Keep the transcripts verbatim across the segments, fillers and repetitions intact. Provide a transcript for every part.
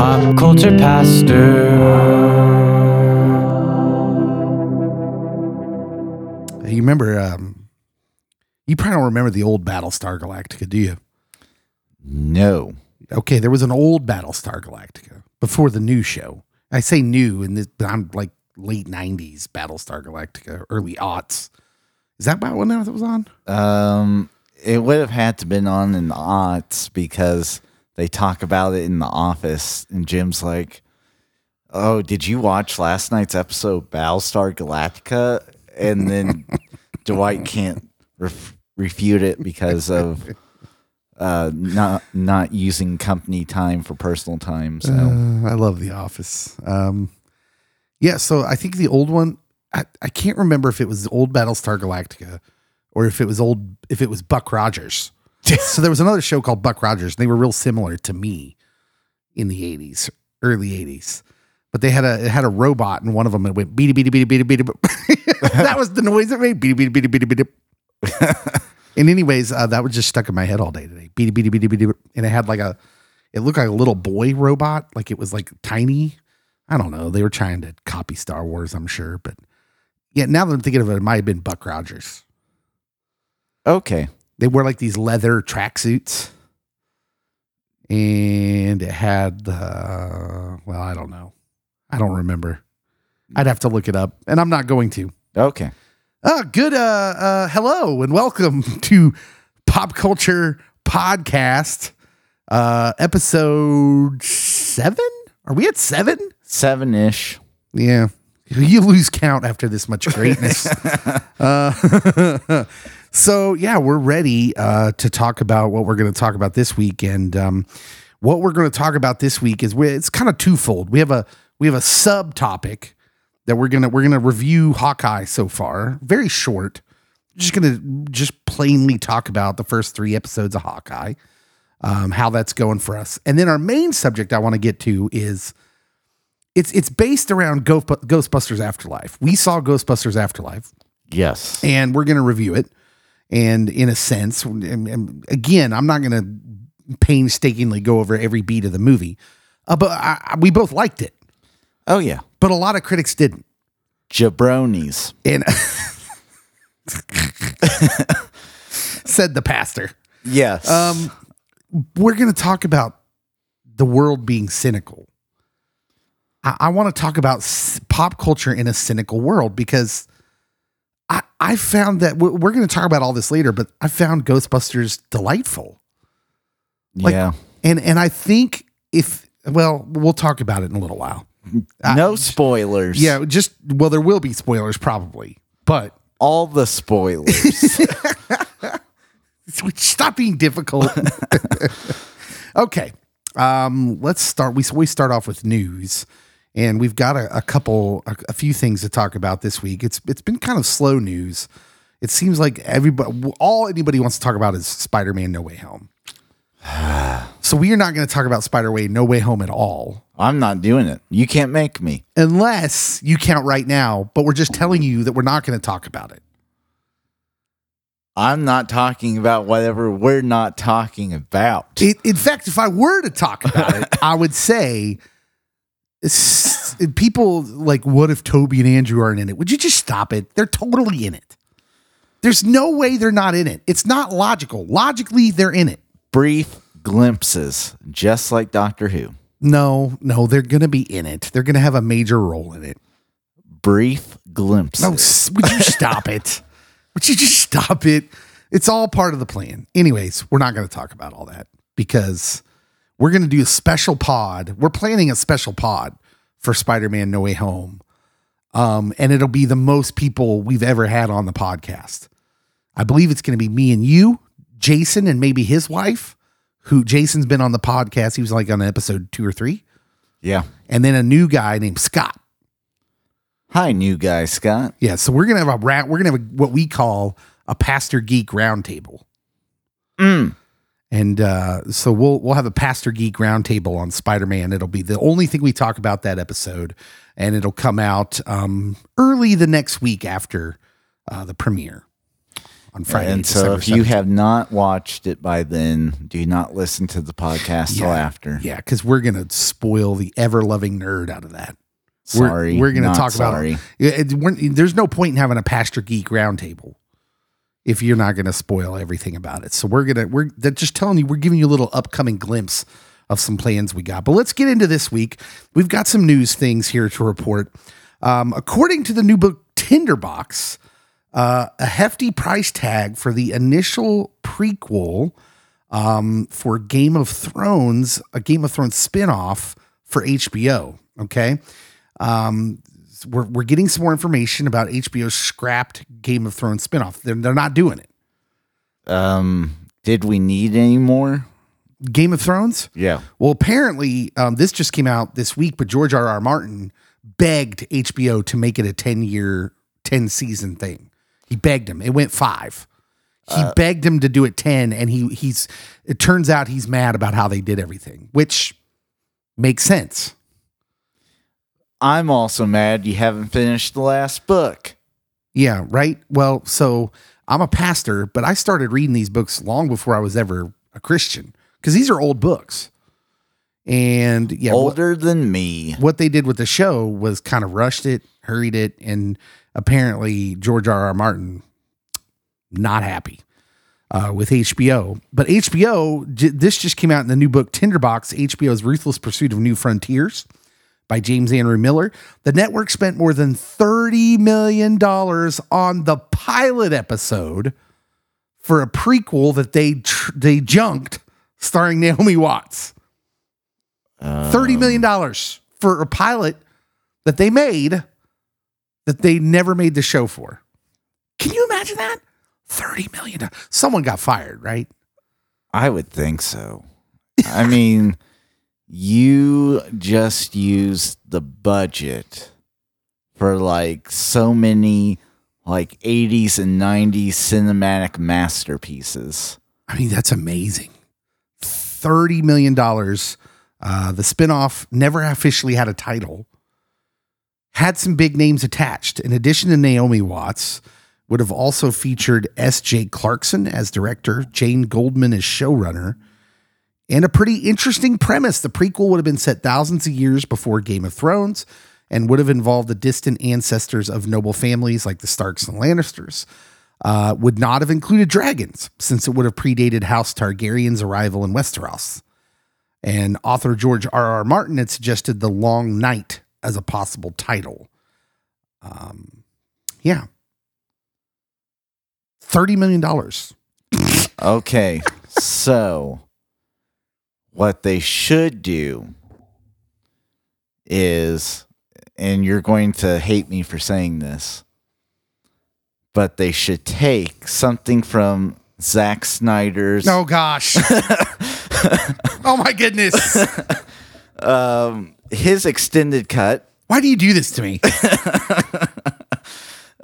Pop Culture Pastor. You remember, um, you probably don't remember the old Battlestar Galactica, do you? No. Okay, there was an old Battlestar Galactica before the new show. I say new, and I'm like late nineties Battlestar Galactica, early aughts. Is that about one that was on? Um, it would have had to been on in the aughts because... They talk about it in the office, and Jim's like, "Oh, did you watch last night's episode, Battlestar Galactica?" And then Dwight can't ref- refute it because of uh, not not using company time for personal time. So uh, I love The Office. Um, yeah, so I think the old one. I, I can't remember if it was old Battlestar Galactica or if it was old if it was Buck Rogers. So there was another show called Buck Rogers, and they were real similar to me in the eighties, early eighties. But they had a it had a robot in one of them, and it went beady beady beady beady beady. That was the noise it made. Beady beady beady beady beady. And anyways, uh, that was just stuck in my head all day today. Beady beady beady beady. And it had like a, it looked like a little boy robot, like it was like tiny. I don't know. They were trying to copy Star Wars, I'm sure. But yeah, now that I'm thinking of it, it might have been Buck Rogers. Okay. They wore like these leather tracksuits, and it had, uh, well, I don't know. I don't remember. I'd have to look it up, and I'm not going to. Okay. Uh, good. Uh, uh, hello, and welcome to Pop Culture Podcast, uh, episode seven. Are we at seven? Seven-ish. Yeah. You lose count after this much greatness. uh So, yeah, we're ready uh, to talk about what we're going to talk about this week. And um, what we're going to talk about this week is it's kind of twofold. We have a we have a subtopic that we're going to we're going to review Hawkeye so far. Very short. Just going to just plainly talk about the first three episodes of Hawkeye, um, how that's going for us. And then our main subject I want to get to is it's it's based around Ghostbusters Afterlife. We saw Ghostbusters Afterlife. Yes. And we're going to review it. And in a sense, again, I'm not going to painstakingly go over every beat of the movie, uh, but I, we both liked it. Oh, yeah. But a lot of critics didn't. Jabronis. And said the pastor. Yes. Um, we're going to talk about the world being cynical. I, I want to talk about pop culture in a cynical world because... I, I found that we're going to talk about all this later, but I found Ghostbusters delightful. Like, yeah. And, and I think if, well, we'll talk about it in a little while. No I, spoilers. Yeah. Just, well, there will be spoilers probably, but all the spoilers. Stop being difficult. Okay. Um, let's start. We, we start off with news. And we've got a, a couple, a, a few things to talk about this week. It's it's been kind of slow news. It seems like everybody, all anybody wants to talk about is Spider-Man No Way Home. So we are not going to talk about Spider-Man No Way Home at all. I'm not doing it. You can't make me. Unless you count right now, but we're just telling you that we're not going to talk about it. I'm not talking about whatever we're not talking about. It, in fact, if I were to talk about it, I would say... It's, people like, what if Toby and Andrew aren't in it? Would you just stop it? They're totally in it. There's no way they're not in it. It's not logical. Logically, they're in it. Brief glimpses, just like Doctor Who. No, no, they're going to be in it. They're going to have a major role in it. Brief glimpses. No, would you stop it? Would you just stop it? It's all part of the plan. Anyways, we're not going to talk about all that because... We're going to do a special pod. We're planning a special pod for Spider-Man No Way Home. Um, and it'll be the most people we've ever had on the podcast. I believe it's going to be me and you, Jason, and maybe his wife, who Jason's been on the podcast. He was like on episode two or three. Yeah. And then a new guy named Scott. Hi, new guy, Scott. Yeah. So we're going to have a round. We're going to have a, what we call a Pastor Geek roundtable. Mm. And uh, so we'll we'll have a Pastor Geek roundtable on Spider-Man. It'll be the only thing we talk about that episode, and it'll come out um, early the next week after uh, the premiere. on Friday. And so December if you seventeenth. Have not watched it by then, do not listen to the podcast yeah. till after. Yeah, because we're going to spoil the ever-loving nerd out of that. Sorry. We're, we're going to talk sorry. about it. It there's no point in having a Pastor Geek roundtable if you're not going to spoil everything about it. So we're going to, we're they're just telling you, we're giving you a little upcoming glimpse of some plans we got. But let's get into this week. We've got some news things here to report. Um, according to the new book Tinderbox, uh, a hefty price tag for the initial prequel um, for Game of Thrones, a Game of Thrones spinoff for H B O. Okay. Um, we're, we're getting some more information about H B O's scrapped Game of Thrones spinoff. They're, they're not doing it. Um, did we need any more? Game of Thrones? Yeah. Well, apparently, um, this just came out this week, but George R R. Martin begged H B O to make it a ten-year, ten-season thing. He begged him. It went five. He uh, begged him to do it ten, and he he's. It turns out he's mad about how they did everything, which makes sense. I'm also mad you haven't finished the last book. Yeah, right? Well, so I'm a pastor, but I started reading these books long before I was ever a Christian. Because these are old books. And yeah, older what, than me. What they did with the show was kind of rushed it, hurried it, and apparently George R R. Martin not happy uh, with H B O. But H B O, this just came out in the new book Tinderbox, H B O's Ruthless Pursuit of New Frontiers by James Andrew Miller. The network spent more than thirty million dollars on the pilot episode for a prequel that they tr- they junked. Starring Naomi Watts. Um, thirty million dollars for a pilot that they made that they never made the show for. Can you imagine that? thirty million dollars. Someone got fired, right? I would think so. I mean, you just used the budget for like so many like eighties and nineties cinematic masterpieces. I mean, that's amazing. thirty million dollars. Uh, the spinoff never officially had a title. Had some big names attached. In addition to Naomi Watts, would have also featured S J Clarkson as director, Jane Goldman as showrunner, and a pretty interesting premise. The prequel would have been set thousands of years before Game of Thrones and would have involved the distant ancestors of noble families like the Starks and Lannisters. Uh, would not have included dragons, since it would have predated House Targaryen's arrival in Westeros. And author George R R. Martin had suggested The Long Night as a possible title. Um, yeah. thirty million dollars. Okay, so what they should do is, and you're going to hate me for saying this, but they should take something from Zack Snyder's. Oh, gosh. Oh, my goodness. um, his extended cut. Why do you do this to me?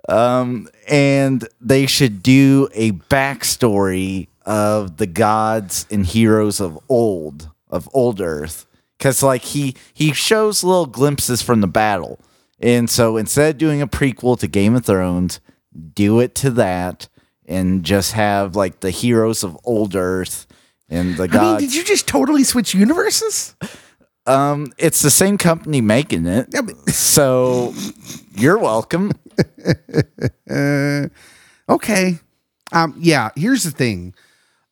um, and they should do a backstory of the gods and heroes of old, of old Earth. Because, like, he, he shows little glimpses from the battle. And so instead of doing a prequel to Game of Thrones, do it to that and just have like the heroes of old Earth and the gods. I mean, did you just totally switch universes? Um, it's the same company making it. Yeah, but- so you're welcome. uh, okay. Um, yeah. Here's the thing.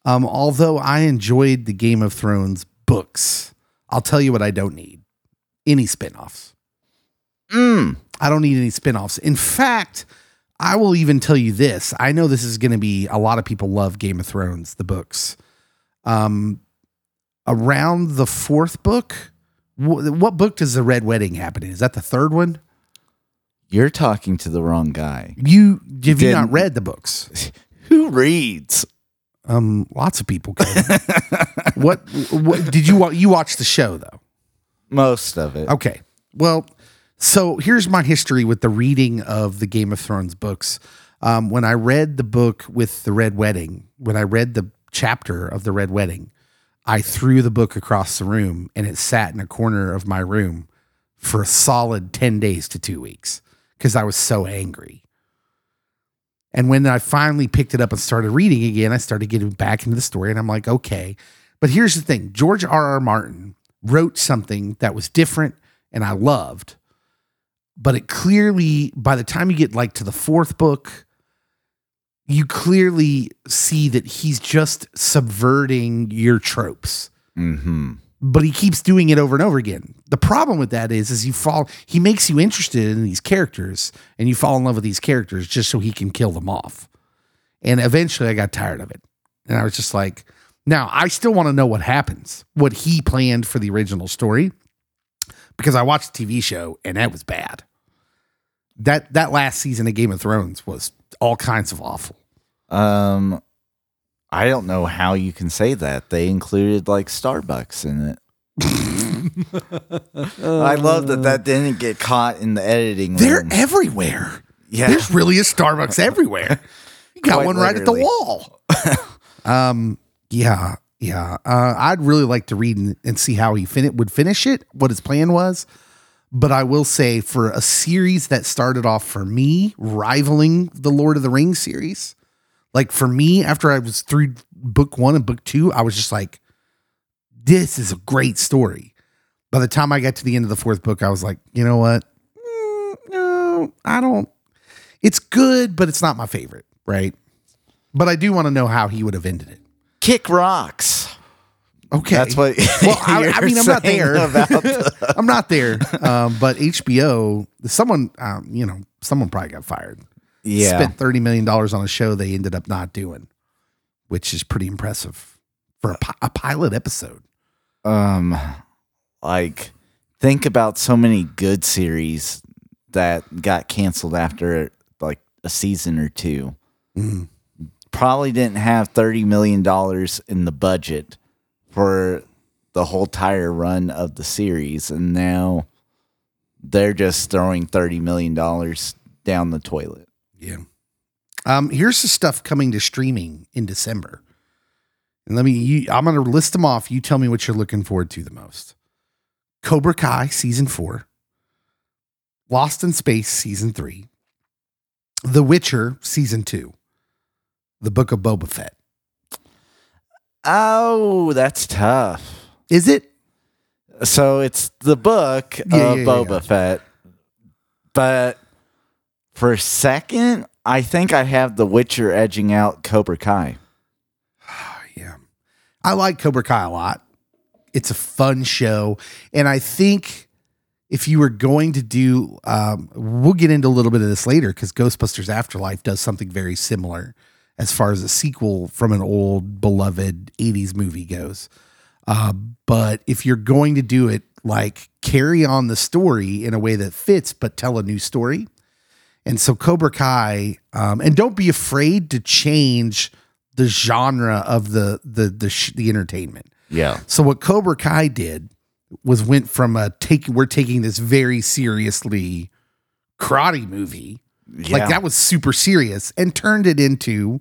Um, although I enjoyed the Game of Thrones books, I'll tell you what I don't need. Any spinoffs. Mm. I don't need any spinoffs. In fact, I will even tell you this. I know this is going to be, a lot of people love Game of Thrones, the books. Um, around the fourth book, wh- what book does the Red Wedding happen in? Is that the third one? You're talking to the wrong guy. You have you not read the books? Who reads? Um, lots of people. what, what did you you watch the show though? Most of it. Okay. Well. So here's my history with the reading of the Game of Thrones books. Um, when I read the book with the Red Wedding, when I read the chapter of the Red Wedding, I threw the book across the room and it sat in a corner of my room for a solid ten days to two weeks because I was so angry. And when I finally picked it up and started reading again, I started getting back into the story, and I'm like, okay. But here's the thing. George R R. Martin wrote something that was different and I loved, but it clearly, by the time you get like to the fourth book, you clearly see that he's just subverting your tropes. Mm-hmm. But he keeps doing it over and over again. The problem with that is, is you fall, he makes you interested in these characters and you fall in love with these characters just so he can kill them off. And eventually I got tired of it. And I was just like, now I still want to know what happens, what he planned for the original story, because I watched the T V show and that was bad. That, that last season of Game of Thrones was all kinds of awful. Um, I don't know how you can say that. They included like Starbucks in it. I love that that didn't get caught in the editing They're room. Everywhere. Yeah. There's really a Starbucks everywhere. You got Quite one literally. Right at the wall. um, yeah, yeah. Uh, I'd really like to read and, and see how he fin- would finish it, what his plan was. But I will say, for a series that started off for me rivaling the Lord of the Rings series, like for me, after I was through book one and book two, I was just like, this is a great story. By the time I got to the end of the fourth book, I was like, you know what? Mm, no, I don't. It's good, but it's not my favorite, right? But I do want to know how he would have ended it. Kick rocks. Okay. That's what well, I, I mean, I'm not there. The- I'm not there. Um, but H B O, someone, um, you know, someone probably got fired. Yeah. Spent thirty million dollars on a show they ended up not doing, which is pretty impressive for a, a pilot episode. Um, like, think about so many good series that got canceled after like a season or two. Mm. Probably didn't have thirty million dollars in the budget for the whole entire run of the series, and now they're just throwing thirty million dollars down the toilet. Yeah. Um, here's the stuff coming to streaming in December. And let me, you, I'm going to list them off. You tell me what you're looking forward to the most. Cobra Kai season four, Lost in Space season three, The Witcher season two, The Book of Boba Fett. Oh, that's tough. Is it? So it's the book yeah, of yeah, Boba yeah. Fett, but for a second, I think I have The Witcher edging out Cobra Kai. Yeah. I like Cobra Kai a lot. It's a fun show. And I think if you were going to do, um, we'll get into a little bit of this later because Ghostbusters Afterlife does something very similar as far as a sequel from an old beloved eighties movie goes. Uh, but if you're going to do it, like carry on the story in a way that fits, but tell a new story. And so Cobra Kai, um, and don't be afraid to change the genre of the the the, sh- the entertainment. Yeah. So what Cobra Kai did was went from a take we're taking this very seriously karate movie, yeah. like that was super serious, and turned it into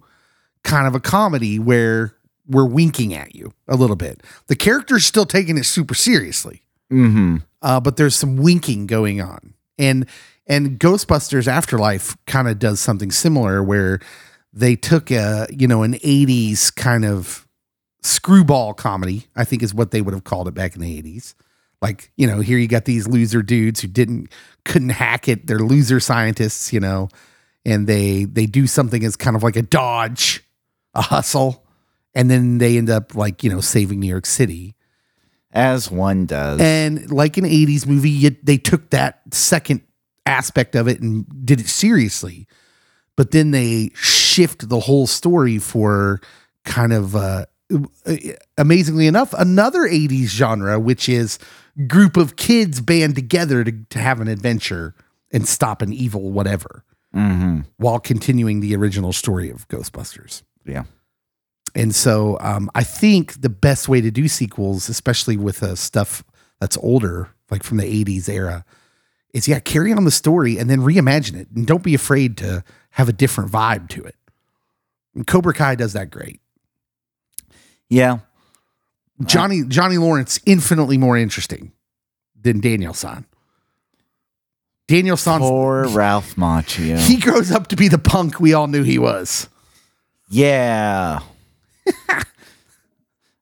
kind of a comedy where we're winking at you a little bit. The character's still taking it super seriously, mm-hmm. uh, but there's some winking going on, and. And Ghostbusters Afterlife kind of does something similar where they took a, you know, an eighties kind of screwball comedy, I think is what they would have called it back in the eighties. Like, you know, here you got these loser dudes who didn't, couldn't hack it. They're loser scientists, you know, and they, they do something as kind of like a dodge, a hustle. And then they end up like, you know, saving New York City. As one does. And like an eighties movie, you, they took that second aspect of it and did it seriously, but then they shift the whole story for kind of uh amazingly enough another eighties genre, which is group of kids band together to, to have an adventure and stop an evil whatever, mm-hmm. while continuing the original story of Ghostbusters. Yeah. And so um I think the best way to do sequels, especially with uh, stuff that's older, like from the eighties era, is yeah, carry on the story and then reimagine it. And don't be afraid to have a different vibe to it. And Cobra Kai does that great. Yeah. Johnny uh, Johnny Lawrence, infinitely more interesting than Daniel-san. Daniel Sans. Poor Ralph Macchio. He grows up to be the punk we all knew he was. Yeah.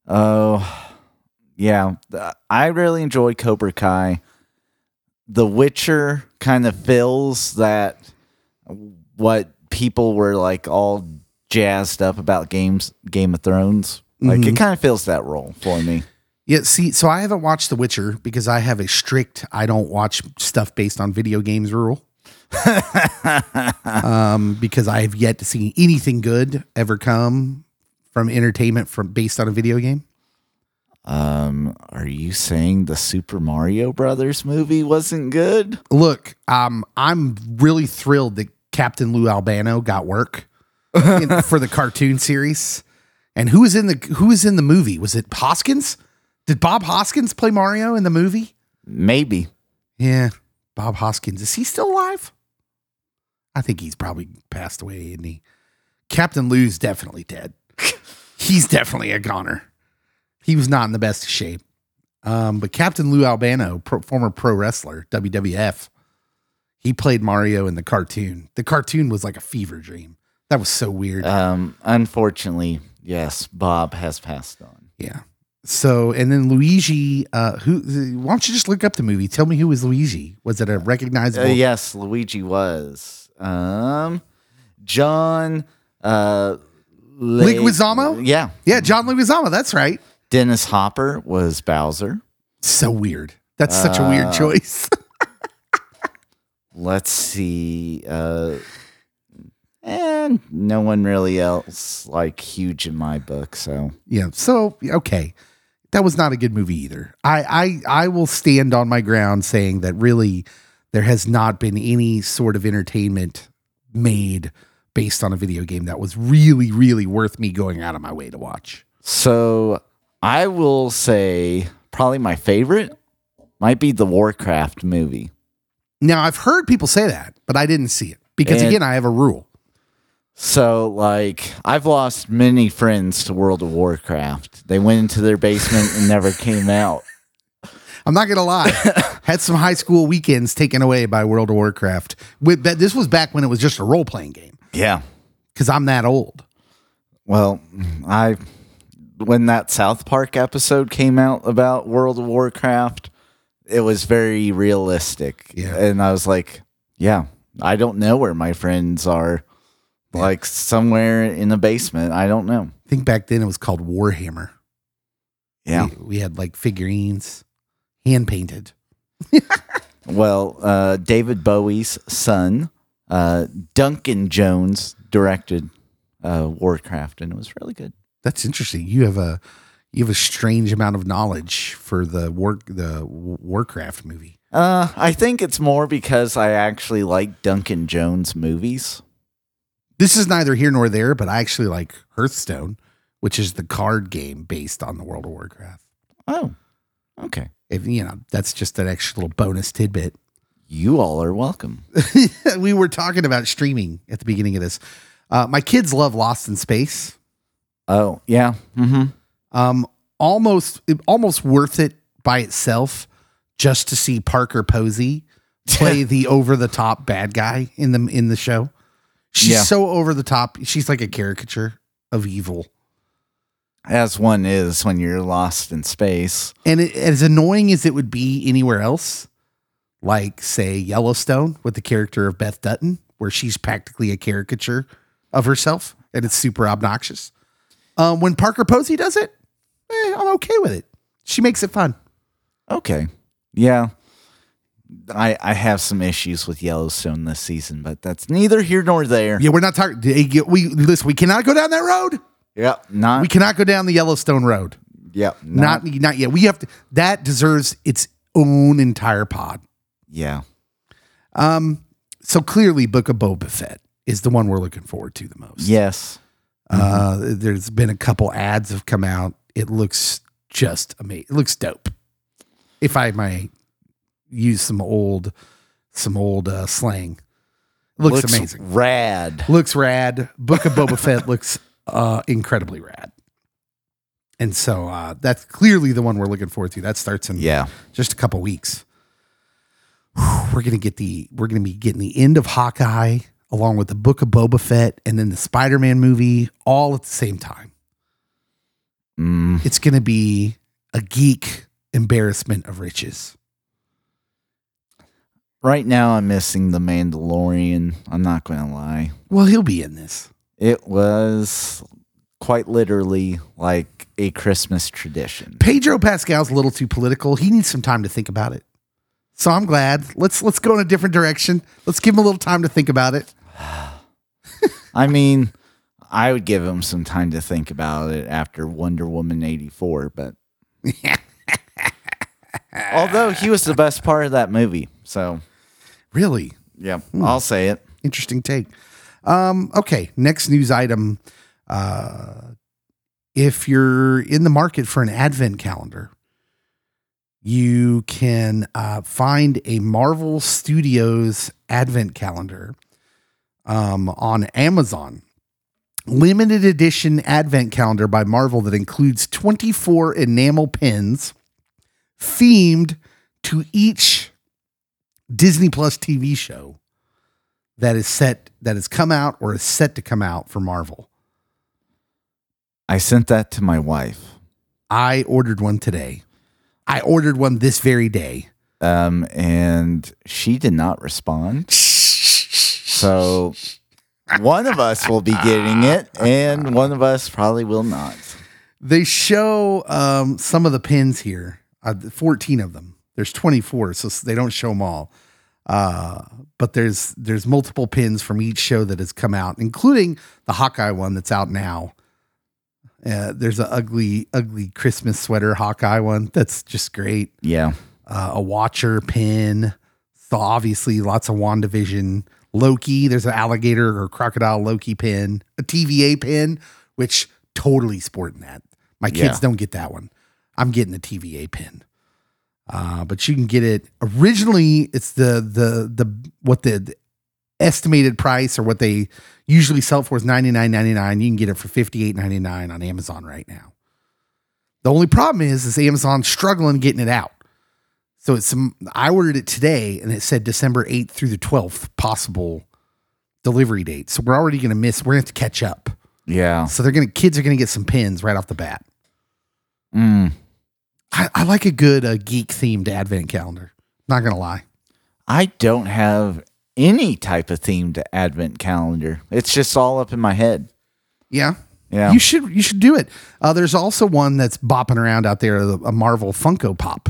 Oh, uh, yeah. I really enjoyed Cobra Kai. The Witcher kind of fills that, what people were like all jazzed up about games, Game of Thrones. Like mm-hmm. It kind of fills that role for me. Yeah, see, so I haven't watched The Witcher because I have a strict I don't watch stuff based on video games rule. um, because I have yet to see anything good ever come from entertainment from based on a video game. Um, are you saying the Super Mario Brothers movie wasn't good? Look, um, I'm really thrilled that Captain Lou Albano got work in, for the cartoon series. And who was in the who was in the movie? Was it Hoskins? Did Bob Hoskins play Mario in the movie? Maybe. Yeah. Bob Hoskins. Is he still alive? I think he's probably passed away, isn't he? Captain Lou's definitely dead. He's definitely a goner. He was not in the best shape. Um, but Captain Lou Albano, pro, former pro wrestler, W W F, he played Mario in the cartoon. The cartoon was like a fever dream. That was so weird. Um, unfortunately, yes, Bob has passed on. Yeah. So, and then Luigi, uh, who, why don't you just look up the movie? Tell me who was Luigi. Was it a recognizable? Uh, yes, Luigi was, um, John, uh, Le- Leguizamo. Yeah. Yeah. John Leguizamo. That's right. Dennis Hopper was Bowser. So weird. That's such uh, a weird choice. Let's see. Uh, And no one really else like huge in my book. So yeah. So okay, that was not a good movie either. I I I will stand on my ground saying that really there has not been any sort of entertainment made based on a video game that was really really worth me going out of my way to watch. So I will say probably my favorite might be the Warcraft movie. Now I've heard people say that, but I didn't see it because and, again I have a rule. So, like, I've lost many friends to World of Warcraft. They went into their basement and never came out. I'm not going to lie. Had some high school weekends taken away by World of Warcraft. With, this was back when it was just a role-playing game. Yeah. Because I'm that old. Well, I when that South Park episode came out about World of Warcraft, it was very realistic. Yeah. And I was like, yeah, I don't know where my friends are. Like somewhere in the basement. I don't know. I think back then it was called Warhammer. Yeah. We, we had like figurines, hand painted. Well, uh, David Bowie's son, uh, Duncan Jones, directed uh, Warcraft, and it was really good. That's interesting. You have a you have a strange amount of knowledge for the war the Warcraft movie. Uh, I think it's more because I actually like Duncan Jones movies. This is neither here nor there, but I actually like Hearthstone, which is the card game based on the World of Warcraft. Oh, okay. If, you know, that's just an extra little bonus tidbit. You all are welcome. We were talking about streaming at the beginning of this. Uh, my kids love Lost in Space. Oh, yeah. Mm-hmm. Um, almost, almost worth it by itself just to see Parker Posey play the over-the-top bad guy in the in the show. She's yeah. so over the top. She's like a caricature of evil. As one is when you're lost in space. And it, as annoying as it would be anywhere else, like, say, Yellowstone with the character of Beth Dutton, where she's practically a caricature of herself, and it's super obnoxious. Um, when Parker Posey does it, eh, I'm okay with it. She makes it fun. Okay. Yeah. I, I have some issues with Yellowstone this season, but that's neither here nor there. Yeah, we're not talking. We listen. We cannot go down that road. Yeah, not. We cannot go down the Yellowstone road. Yeah, not not, not yet. We have to. That deserves its own entire pod. Yeah. Um. So clearly, Book of Boba Fett is the one we're looking forward to the most. Yes. Uh. Mm-hmm. There's been a couple ads have come out. It looks just amazing. It looks dope. If I might. Use some old, some old uh, slang. Looks, looks amazing. Rad. Looks rad. Book of Boba Fett looks uh, incredibly rad. And so uh, that's clearly the one we're looking forward to. That starts in yeah. just a couple weeks. Whew. we're gonna get the we're gonna be getting the end of Hawkeye along with the Book of Boba Fett and then the Spider-Man movie all at the same time. Mm. It's gonna be a geek embarrassment of riches. Right now, I'm missing the Mandalorian. I'm not gonna lie. Well, he'll be in this. It was quite literally like a Christmas tradition. Pedro Pascal's a little too political. He needs some time to think about it. So I'm glad. Let's let's go in a different direction. Let's give him a little time to think about it. I mean, I would give him some time to think about it after Wonder Woman eighty-four, but although he was the best part of that movie. So really? Yeah, hmm. I'll say it. Interesting take. Um, okay, next news item. Uh, if you're in the market for an advent calendar, you can uh, find a Marvel Studios advent calendar um, on Amazon. Limited edition advent calendar by Marvel that includes twenty-four enamel pins themed to each Disney Plus T V show that is set, that has come out or is set to come out for Marvel. I sent that to my wife. I ordered one today. I ordered one this very day. Um, and she did not respond. So one of us will be getting it and one of us probably will not. They show um, some of the pins here, uh, fourteen of them. There's twenty-four, so they don't show them all. Uh, but there's there's multiple pins from each show that has come out, including the Hawkeye one that's out now. Uh, there's an ugly, ugly Christmas sweater Hawkeye one that's just great. Yeah. Uh, a Watcher pin. So obviously, lots of WandaVision. Loki, there's an alligator or crocodile Loki pin. A T V A pin, which totally sporting that. My kids yeah. don't get that one. I'm getting the T V A pin. Uh, but you can get it. Originally, it's the the the what the, the estimated price or what they usually sell for is ninety-nine ninety-nine. You can get it for fifty-eight ninety-nine on Amazon right now. The only problem is, is Amazon's struggling getting it out. So it's some, I ordered it today and it said December eighth through the twelfth possible delivery date. So we're already going to miss, we're going to have to catch up. Yeah. So they're going to, kids are going to get some pins right off the bat. Mm. I, I like a good uh, geek themed advent calendar. Not going to lie. I don't have any type of themed advent calendar. It's just all up in my head. Yeah. Yeah. You should, you should do it. Uh, there's also one that's bopping around out there, a Marvel Funko Pop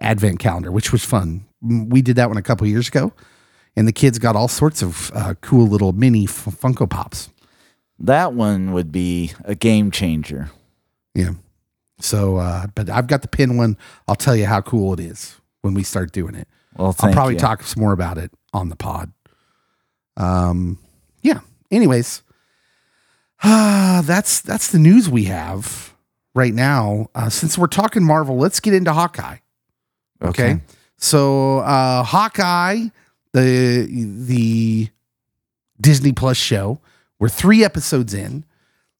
advent calendar, which was fun. We did that one a couple years ago and the kids got all sorts of uh, cool little mini f- Funko Pops. That one would be a game changer. Yeah. So, uh, but I've got the pin one. I'll tell you how cool it is when we start doing it. Well, I'll probably you. talk some more about it on the pod. Um, yeah. Anyways, uh, that's, that's the news we have right now. Uh, since we're talking Marvel, let's get into Hawkeye. Okay. okay. So, uh, Hawkeye, the, the Disney Plus show, we're three episodes in.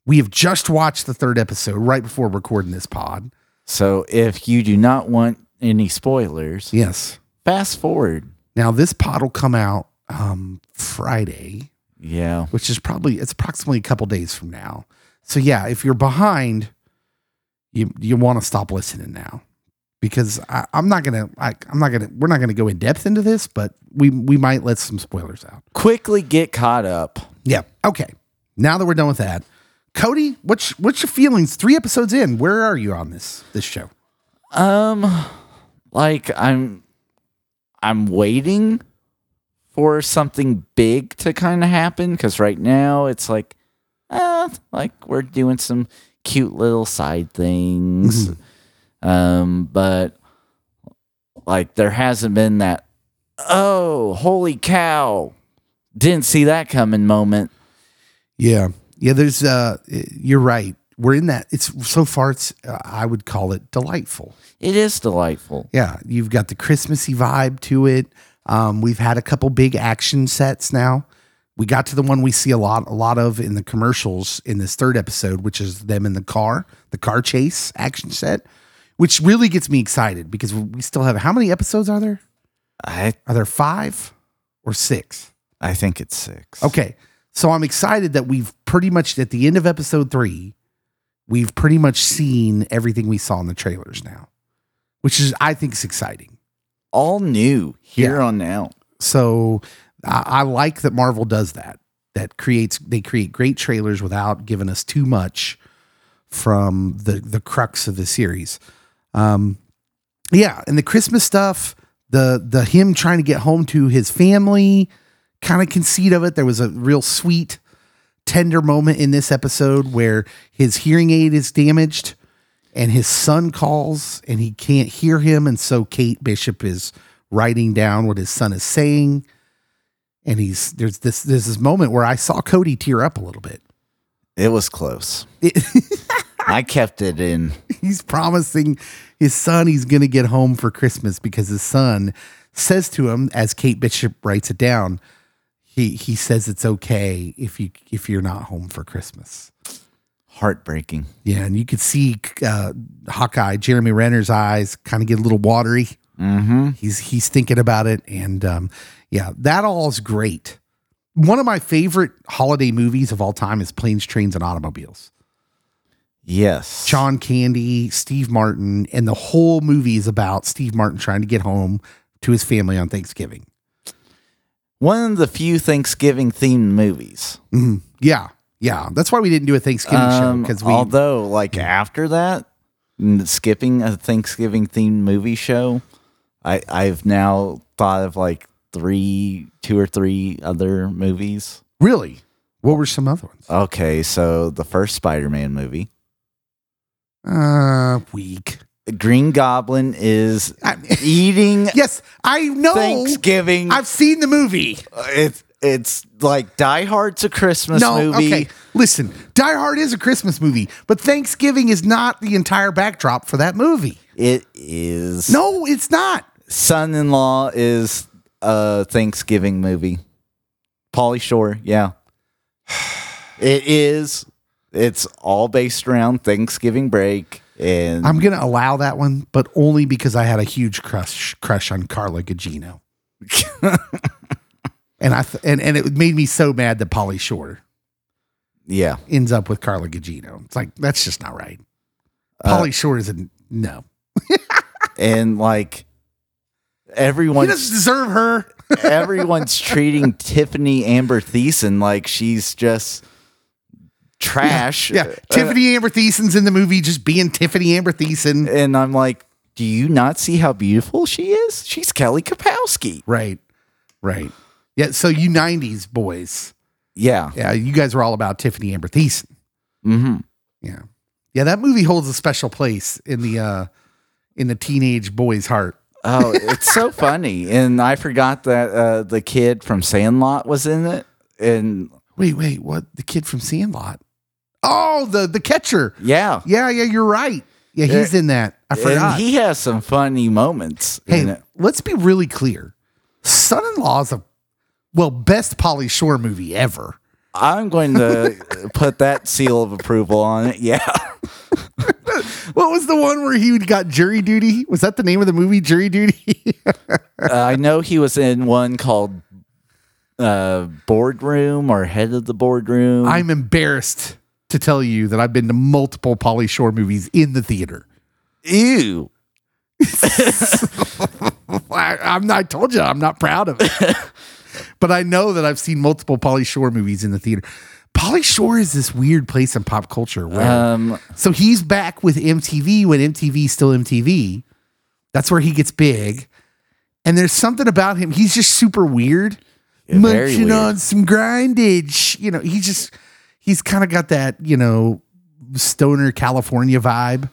We have just watched the third episode right before recording this pod. So if you do not want any spoilers, yes, fast forward. Now this pod will come out um, Friday. Yeah. Which is probably, it's approximately a couple days from now. So yeah, if you're behind, you you want to stop listening now because I, I'm not going to, I'm not going to, we're not going to go in depth into this, but we, we might let some spoilers out. Quickly get caught up. Yeah. Okay. Now that we're done with that, Cody, what's what's your feelings? Three episodes in, where are you on this this show? Um, like I'm, I'm waiting for something big to kind of happen because right now it's like, ah, like we're doing some cute little side things, mm-hmm. um, but like there hasn't been that. Oh, holy cow! Didn't see that coming moment. Yeah. Yeah, there's, uh, you're right. We're in that. It's so far, it's, uh, I would call it delightful. It is delightful. Yeah. You've got the Christmassy vibe to it. Um, we've had a couple big action sets now. We got to the one we see a lot, a lot of in the commercials in this third episode, which is them in the car, the car chase action set, which really gets me excited because we still have, how many episodes are there? I, Are there five or six? I think it's six. Okay. So I'm excited that we've pretty much, at the end of episode three, we've pretty much seen everything we saw in the trailers now, which is, I think, is exciting. All new here yeah. on out. So I, I like that Marvel does that. That creates, they create great trailers without giving us too much from the, the crux of the series. Um, yeah. And the Christmas stuff, the, the, him trying to get home to his family kind of conceit of it. There was a real sweet, tender moment in this episode where his hearing aid is damaged and his son calls and he can't hear him. And so Kate Bishop is writing down what his son is saying. And he's, there's this, there's this moment where I saw Cody tear up a little bit. It was close. It I kept it in. He's promising his son he's going to get home for Christmas because his son says to him, as Kate Bishop writes it down, He he says it's okay if you if you're not home for Christmas. Heartbreaking. Yeah, and you could see uh, Hawkeye, Jeremy Renner's eyes kind of get a little watery. Mm-hmm. He's he's thinking about it, and um, yeah, that all is great. One of my favorite holiday movies of all time is Planes, Trains, and Automobiles. Yes, John Candy, Steve Martin, and the whole movie is about Steve Martin trying to get home to his family on Thanksgiving. One of the few Thanksgiving-themed movies. Mm-hmm. Yeah, yeah. That's why we didn't do a Thanksgiving um, show. Because we, although, like after that, skipping a Thanksgiving-themed movie show, I, I've now thought of like three, two or three other movies. Really? What were some other ones? Okay, so the first Spider-Man movie. Uh, weak. Green Goblin is eating. Yes, I know. Thanksgiving. I've seen the movie. It's it's like Die Hard's a Christmas no, movie. Okay. Listen, Die Hard is a Christmas movie, but Thanksgiving is not the entire backdrop for that movie. It is. No, it's not. Son-in-Law is a Thanksgiving movie. Pauly Shore, yeah. It is. It's all based around Thanksgiving break. And I'm going to allow that one, but only because I had a huge crush crush on Carla Gugino. and I th- and and it made me so mad that Pauly Shore yeah. ends up with Carla Gugino. It's like, that's just not right. Uh, Pauly Shore is a no. And like everyone He doesn't deserve her. Everyone's treating Tiffany Amber Thiessen like she's just trash. Yeah, yeah. Uh, Tiffany Amber Thiessen's in the movie just being Tiffany Amber Thiessen. And I'm like, do you not see how beautiful she is? She's Kelly Kapowski. Right, right. Yeah, so you nineties boys. Yeah. Yeah, you guys were all about Tiffany Amber Thiessen. Mm-hmm. Yeah. Yeah, that movie holds a special place in the uh, in the teenage boy's heart. Oh, it's so funny. And I forgot that uh, the kid from Sandlot was in it. And Wait, wait, what? The kid from Sandlot? Oh, the, the catcher. Yeah. Yeah, yeah, you're right. Yeah, he's in that. I forgot. And he has some funny moments. Hey, in it. Let's be really clear. Son-in-Law is a, well, best Pauly Shore movie ever. I'm going to put that seal of approval on it. Yeah. What was the one where he got jury duty? Was that the name of the movie, Jury Duty? uh, I know he was in one called Uh, boardroom or head of the boardroom. I'm embarrassed to tell you that I've been to multiple Pauly Shore movies in the theater. Ew. I, I'm not, I told you I'm not proud of it. But I know that I've seen multiple Pauly Shore movies in the theater. Pauly Shore is this weird place in pop culture where, um, so he's back with M T V when M T V's still M T V. That's where he gets big. And there's something about him. He's just super weird. Yeah, munching on some grindage. You know, he just, he's kind of got that, you know, stoner California vibe.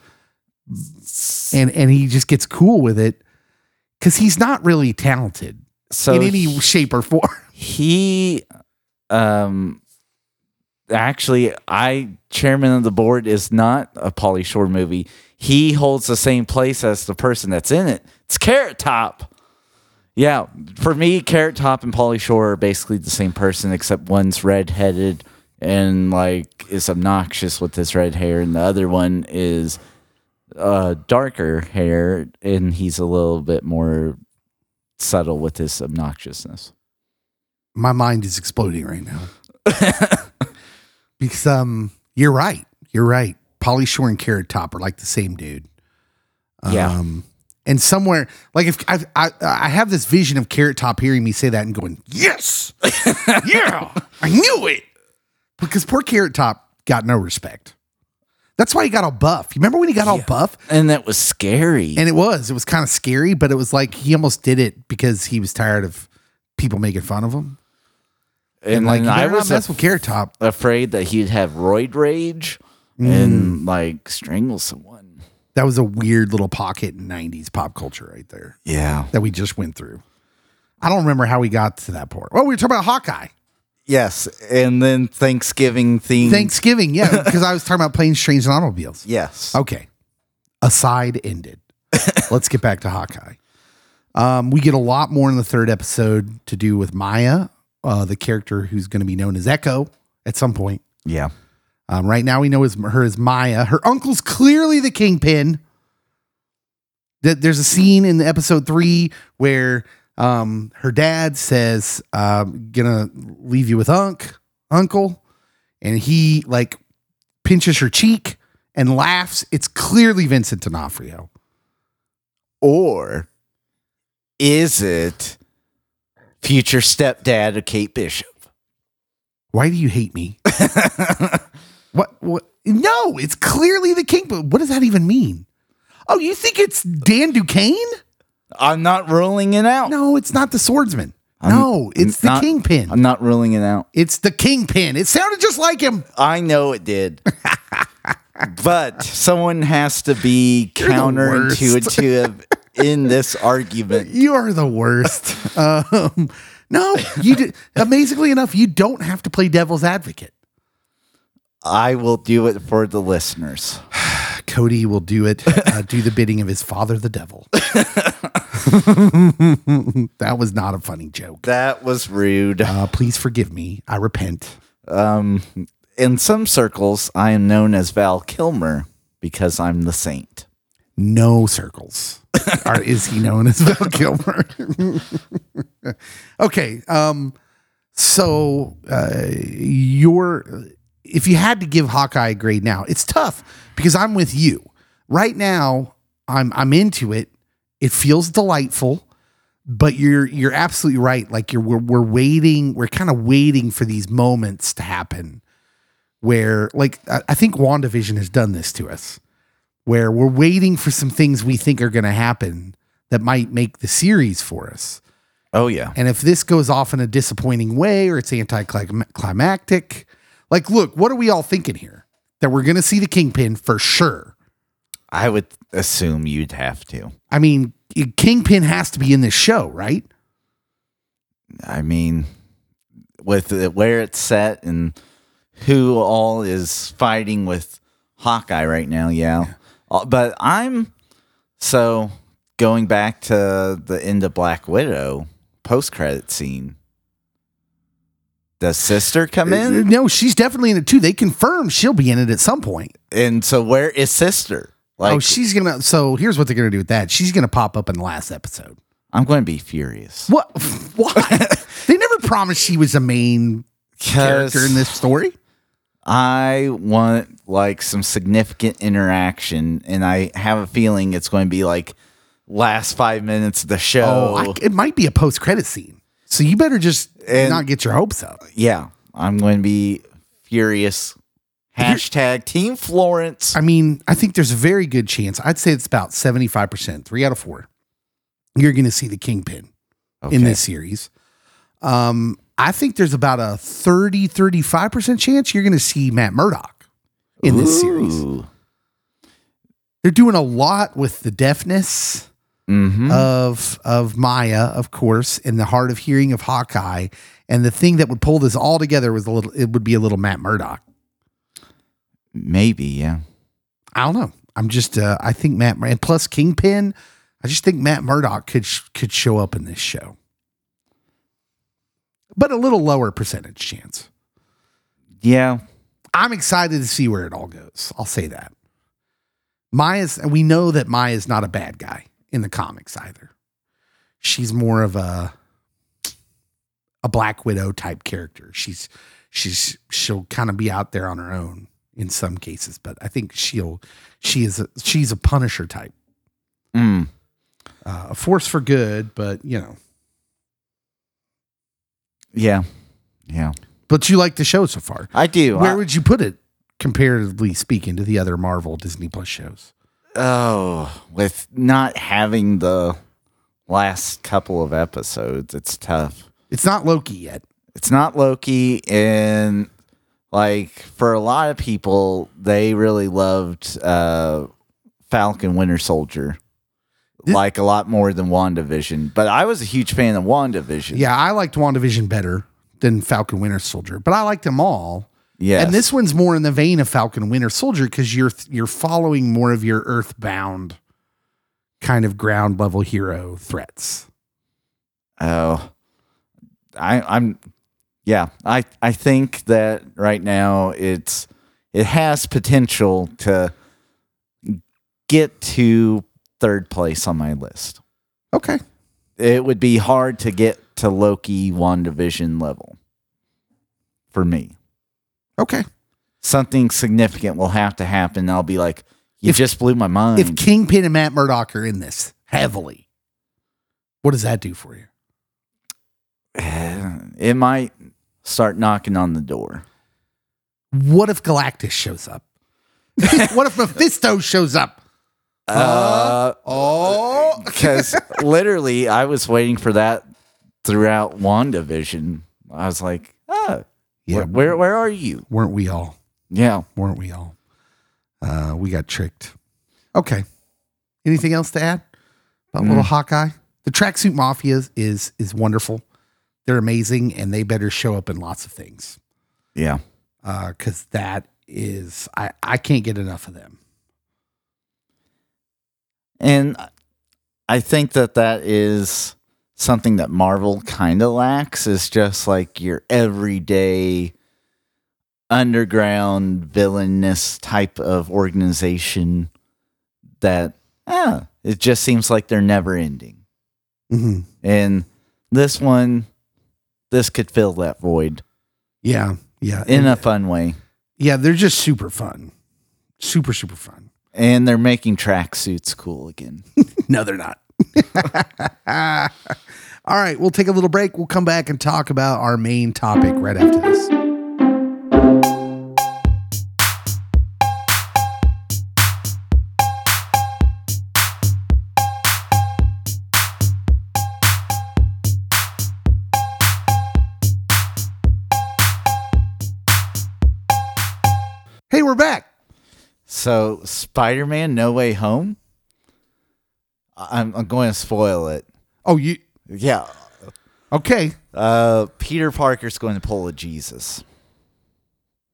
And and he just gets cool with it because he's not really talented so in any he, shape or form. He, um, actually, I, chairman of the board is not a Pauly Shore movie. He holds the same place as the person that's in it. It's Carrot Top. Yeah, for me, Carrot Top and Pauly Shore are basically the same person, except one's redheaded and like is obnoxious with his red hair, and the other one is uh, darker hair, and he's a little bit more subtle with his obnoxiousness. My mind is exploding right now. Because um, you're right. You're right. Pauly Shore and Carrot Top are like the same dude. Yeah. Um, and somewhere, like if I, I I have this vision of Carrot Top hearing me say that and going, yes, yeah, I knew it. Because poor Carrot Top got no respect. That's why he got all buff. You remember when he got yeah. all buff? And that was scary. And it was. It was kind of scary, but it was like he almost did it because he was tired of people making fun of him. And, and like, and I was af- with Carrot Top. afraid that he'd have roid rage mm. and like strangle someone. That was a weird little pocket in nineties pop culture right there. Yeah. That we just went through. I don't remember how we got to that part. Well, we were talking about Hawkeye. Yes, and then Thanksgiving theme. Thanksgiving, yeah, because I was talking about Planes, Trains, and Automobiles. Yes. Okay. Aside ended. Let's get back to Hawkeye. Um, we get a lot more in the third episode to do with Maya, uh, the character who's going to be known as Echo at some point. Yeah. Um, right now we know as, her as Maya. Her uncle's clearly the Kingpin. That There's a scene in episode three where... Um, her dad says, I'm gonna leave you with Unc, Uncle. And he like pinches her cheek and laughs. It's clearly Vincent D'Onofrio. Or is it future stepdad of Kate Bishop? Why do you hate me? what, what? No, it's clearly the King. But what does that even mean? Oh, you think it's Dan Duquesne? I'm not ruling it out. No, it's not the swordsman. I'm, no, it's the not, Kingpin. I'm not ruling it out. It's the Kingpin. It sounded just like him. I know it did. But someone has to be counterintuitive in this argument. You are the worst. Um, no, you did, amazingly enough, you don't have to play devil's advocate. I will do it for the listeners. Cody will do it, uh, do the bidding of his father, the devil. That was not a funny joke. That was rude. Uh, please forgive me. I repent. Um, in some circles, I am known as Val Kilmer because I'm the saint. No circles. Or is he known as Val Kilmer? Okay. Um, so uh, you're... If you had to give Hawkeye a grade now, it's tough because I'm with you right now. I'm I'm into it. It feels delightful, but you're you're absolutely right. Like you're we're, we're waiting. We're kind of waiting for these moments to happen where, like, I, I think WandaVision has done this to us, where we're waiting for some things we think are going to happen that might make the series for us. Oh yeah. And if this goes off in a disappointing way or it's anticlimactic. Like, look, what are we all thinking here? That we're going to see the Kingpin for sure. I would assume you'd have to. I mean, Kingpin has to be in this show, right? I mean, with the, where it's set and who all is fighting with Hawkeye right now, yeah. yeah. But I'm, so going back to the end of Black Widow post-credit scene. Does sister come in? No, she's definitely in it too. They confirm she'll be in it at some point. And so where is sister? Like, oh, she's gonna. So here's what they're gonna do with that. She's gonna pop up in the last episode. I'm going to be furious. What? Why? They never promised she was a main character in this story. I want like some significant interaction, and I have a feeling it's going to be like last five minutes of the show. Oh, I, it might be a post credit scene. So you better just and, not get your hopes up. Yeah. I'm going to be furious. Hashtag Team Florence. I mean, I think there's a very good chance. I'd say it's about seventy-five percent, three out of four. You're going to see the Kingpin okay. in this series. Um, I think there's about a thirty, thirty-five percent chance you're going to see Matt Murdock in this Ooh. series. They're doing a lot with the deafness. Mm-hmm. Of of Maya, of course, in the hard of hearing of Hawkeye, and the thing that would pull this all together was a little. It would be a little Matt Murdock, maybe. Yeah, I don't know. I'm just. Uh, I think Matt and plus Kingpin. I just think Matt Murdock could could show up in this show, but a little lower percentage chance. Yeah, I'm excited to see where it all goes. I'll say that. Maya's, and we know that Maya's not a bad guy. In the comics either. she's more of a a Black Widow type character. She's she's she'll kind of be out there on her own in some cases, but I think she'll she is a, she's a Punisher type, mm. uh, a force for good. But you know, yeah, yeah. But you like the show so far? I do. Where I, would you put it, comparatively speaking, to the other Marvel Disney Plus shows? Oh, with not having the last couple of episodes, it's tough. It's not Loki yet. It's not Loki, and like for a lot of people, they really loved uh, Falcon Winter Soldier, this, like a lot more than WandaVision. But I was a huge fan of WandaVision. Yeah, I liked WandaVision better than Falcon Winter Soldier, but I liked them all. Yeah, and this one's more in the vein of Falcon Winter Soldier because you're you're following more of your Earthbound kind of ground level hero threats. Oh, I, I'm yeah. I I think that right now it's it has potential to get to third place on my list. Okay, it would be hard to get to Loki WandaVision level for me. Okay. Something significant will have to happen. I'll be like, you if, just blew my mind. If Kingpin and Matt Murdock are in this heavily, what does that do for you? It might start knocking on the door. What if Galactus shows up? What if Mephisto shows up? Uh, uh, oh. Because literally, I was waiting for that throughout WandaVision. I was like, oh. Yeah, where, where where are you? Weren't we all? Yeah, weren't we all? Uh, we got tricked. Okay. Anything else to add about mm. little Hawkeye? The Tracksuit Mafia is, is is wonderful. They're amazing, and they better show up in lots of things. Yeah, because uh, that is I I can't get enough of them. And I think that that is. Something that Marvel kind of lacks is just like your everyday underground villainous type of organization that ah, it just seems like they're never ending. Mm-hmm. And this one, this could fill that void. Yeah. Yeah. In and, a fun way. Yeah. They're just super fun. Super, super fun. And they're making tracksuits cool again. No, they're not. All right, we'll take a little break. We'll come back and talk about our main topic right after this. Hey, we're back. So, Spider-Man No Way Home? I'm, I'm going to spoil it. Oh, you? Yeah. Okay. Uh, Peter Parker's going to pull a Jesus.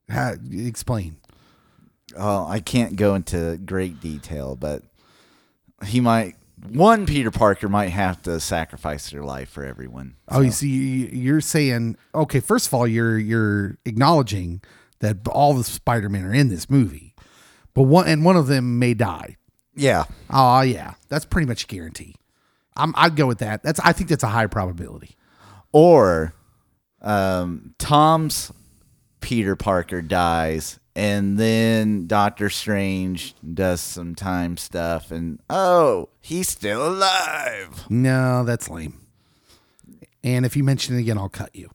How, explain. Uh, I can't go into great detail, but he might. One Peter Parker might have to sacrifice their life for everyone. So. Oh, you see, you're saying okay. First of all, you're you're acknowledging that all the Spider-Men are in this movie, but one and one of them may die. Yeah. Oh, yeah. That's pretty much a guarantee. I'm, I'd go with that. That's. I think that's a high probability. Or um, Tom's Peter Parker dies, and then Doctor Strange does some time stuff, and oh, he's still alive. No, that's lame. And if you mention it again, I'll cut you.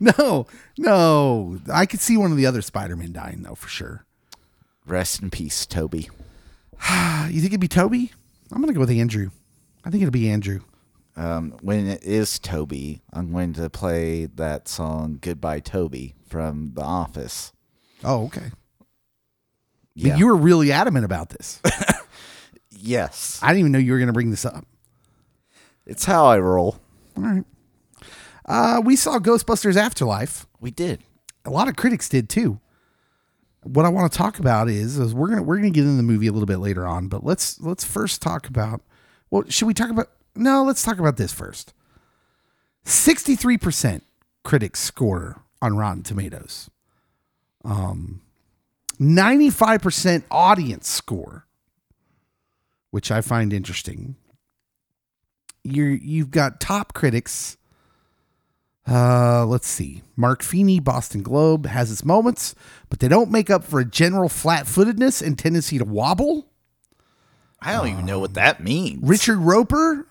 no, no. I could see one of the other Spider-Men dying, though, for sure. Rest in peace, Toby. You think it'd be Toby? I'm gonna go with Andrew. I think it'll be Andrew. Um, when it is Toby, I'm going to play that song "Goodbye, Toby" from The Office. Oh, okay. Yeah. But you were really adamant about this. Yes, I didn't even know you were gonna bring this up. It's how I roll. All right. Uh, we saw Ghostbusters Afterlife. We did. A lot of critics did too. What I want to talk about is, is we're gonna we're gonna get into the movie a little bit later on, but let's let's first talk about. Well, should we talk about? No, let's talk about this first. Sixty-three percent critics score on Rotten Tomatoes. Um, ninety-five percent audience score, which I find interesting. You're, you've got top critics. Uh, let's see. Mark Feeney, Boston Globe, has its moments, but they don't make up for a general flat-footedness and tendency to wobble. I don't um, even know what that means. Richard Roper,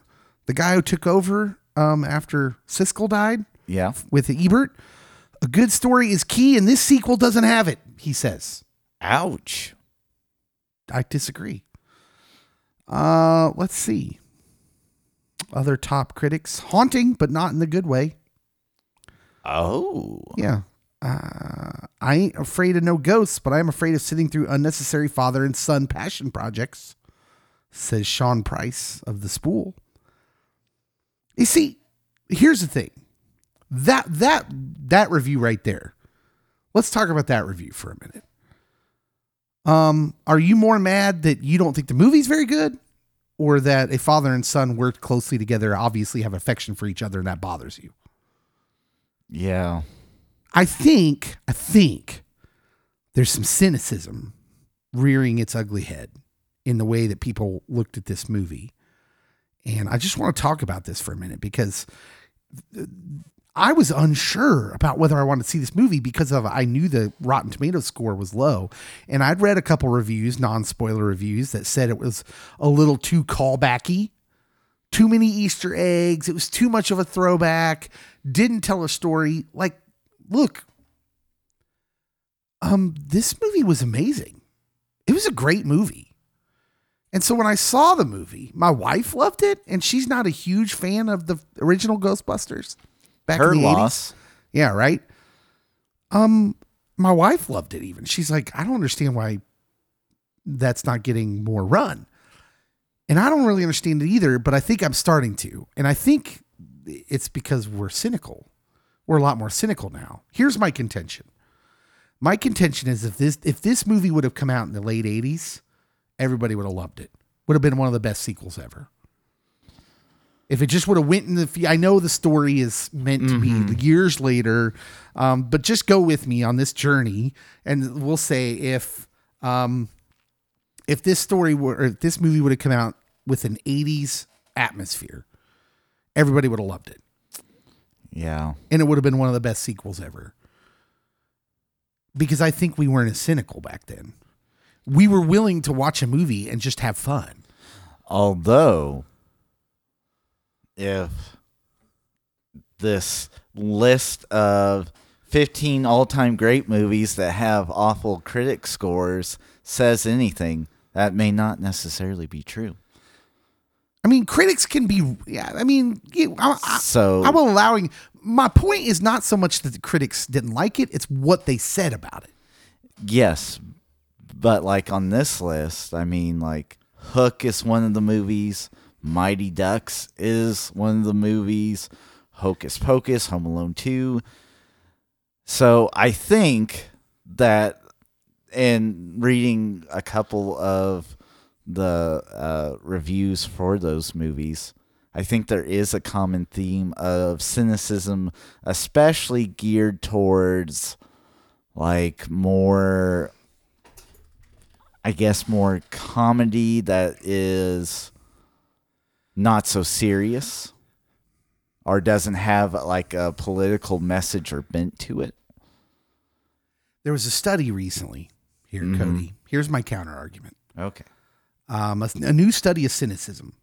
the guy who took over um, after Siskel died, yeah, with Ebert. A good story is key, and this sequel doesn't have it, he says. Ouch. I disagree. Uh, let's see. Other top critics. Haunting, but not in the good way. Oh. Yeah. Uh, I ain't afraid of no ghosts, but I am afraid of sitting through unnecessary father and son passion projects, says Sean Price of The Spool. You see, here's the thing. That that that review right there. Let's talk about that review for a minute. Um, are you more mad that you don't think the movie's very good, or that a father and son worked closely together, obviously have affection for each other, and that bothers you? Yeah. I think, I think there's some cynicism rearing its ugly head in the way that people looked at this movie. And I just want to talk about this for a minute, because I was unsure about whether I wanted to see this movie because of, I knew the Rotten Tomatoes score was low, and I'd read a couple reviews, non-spoiler reviews, that said it was a little too callbacky, too many Easter eggs. It was too much of a throwback. Didn't tell a story. Like, look, um, this movie was amazing. It was a great movie. And so when I saw the movie, my wife loved it, and she's not a huge fan of the original Ghostbusters. Back Her in the loss. eighties. Yeah, right? Um, my wife loved it even. She's like, I don't understand why that's not getting more run. And I don't really understand it either, but I think I'm starting to. And I think it's because we're cynical. We're a lot more cynical now. Here's my contention. My contention is if this if this movie would have come out in the late eighties, everybody would have loved it. Would have been one of the best sequels ever. If it just would have went in the, I know the story is meant mm-hmm. to be years later, um, but just go with me on this journey, and we'll say if, um, if this story were, or if this movie would have come out with an eighties atmosphere, everybody would have loved it. Yeah, and it would have been one of the best sequels ever. Because I think we weren't as cynical back then. We were willing to watch a movie and just have fun. Although, if this list of fifteen all-time great movies that have awful critic scores says anything, that may not necessarily be true. I mean, critics can be, yeah, I mean, I, I, so, I'm allowing, my point is not so much that the critics didn't like it, it's what they said about it. Yes, but like on this list, I mean, like, Hook is one of the movies. Mighty Ducks is one of the movies. Hocus Pocus, Home Alone two. So I think that in reading a couple of the uh, reviews for those movies, I think there is a common theme of cynicism, especially geared towards like more, I guess, more comedy that is not so serious or doesn't have like a political message or bent to it. There was a study recently here, mm-hmm. Cody. Here's my counter argument. Okay. Um, a, a new study of cynicism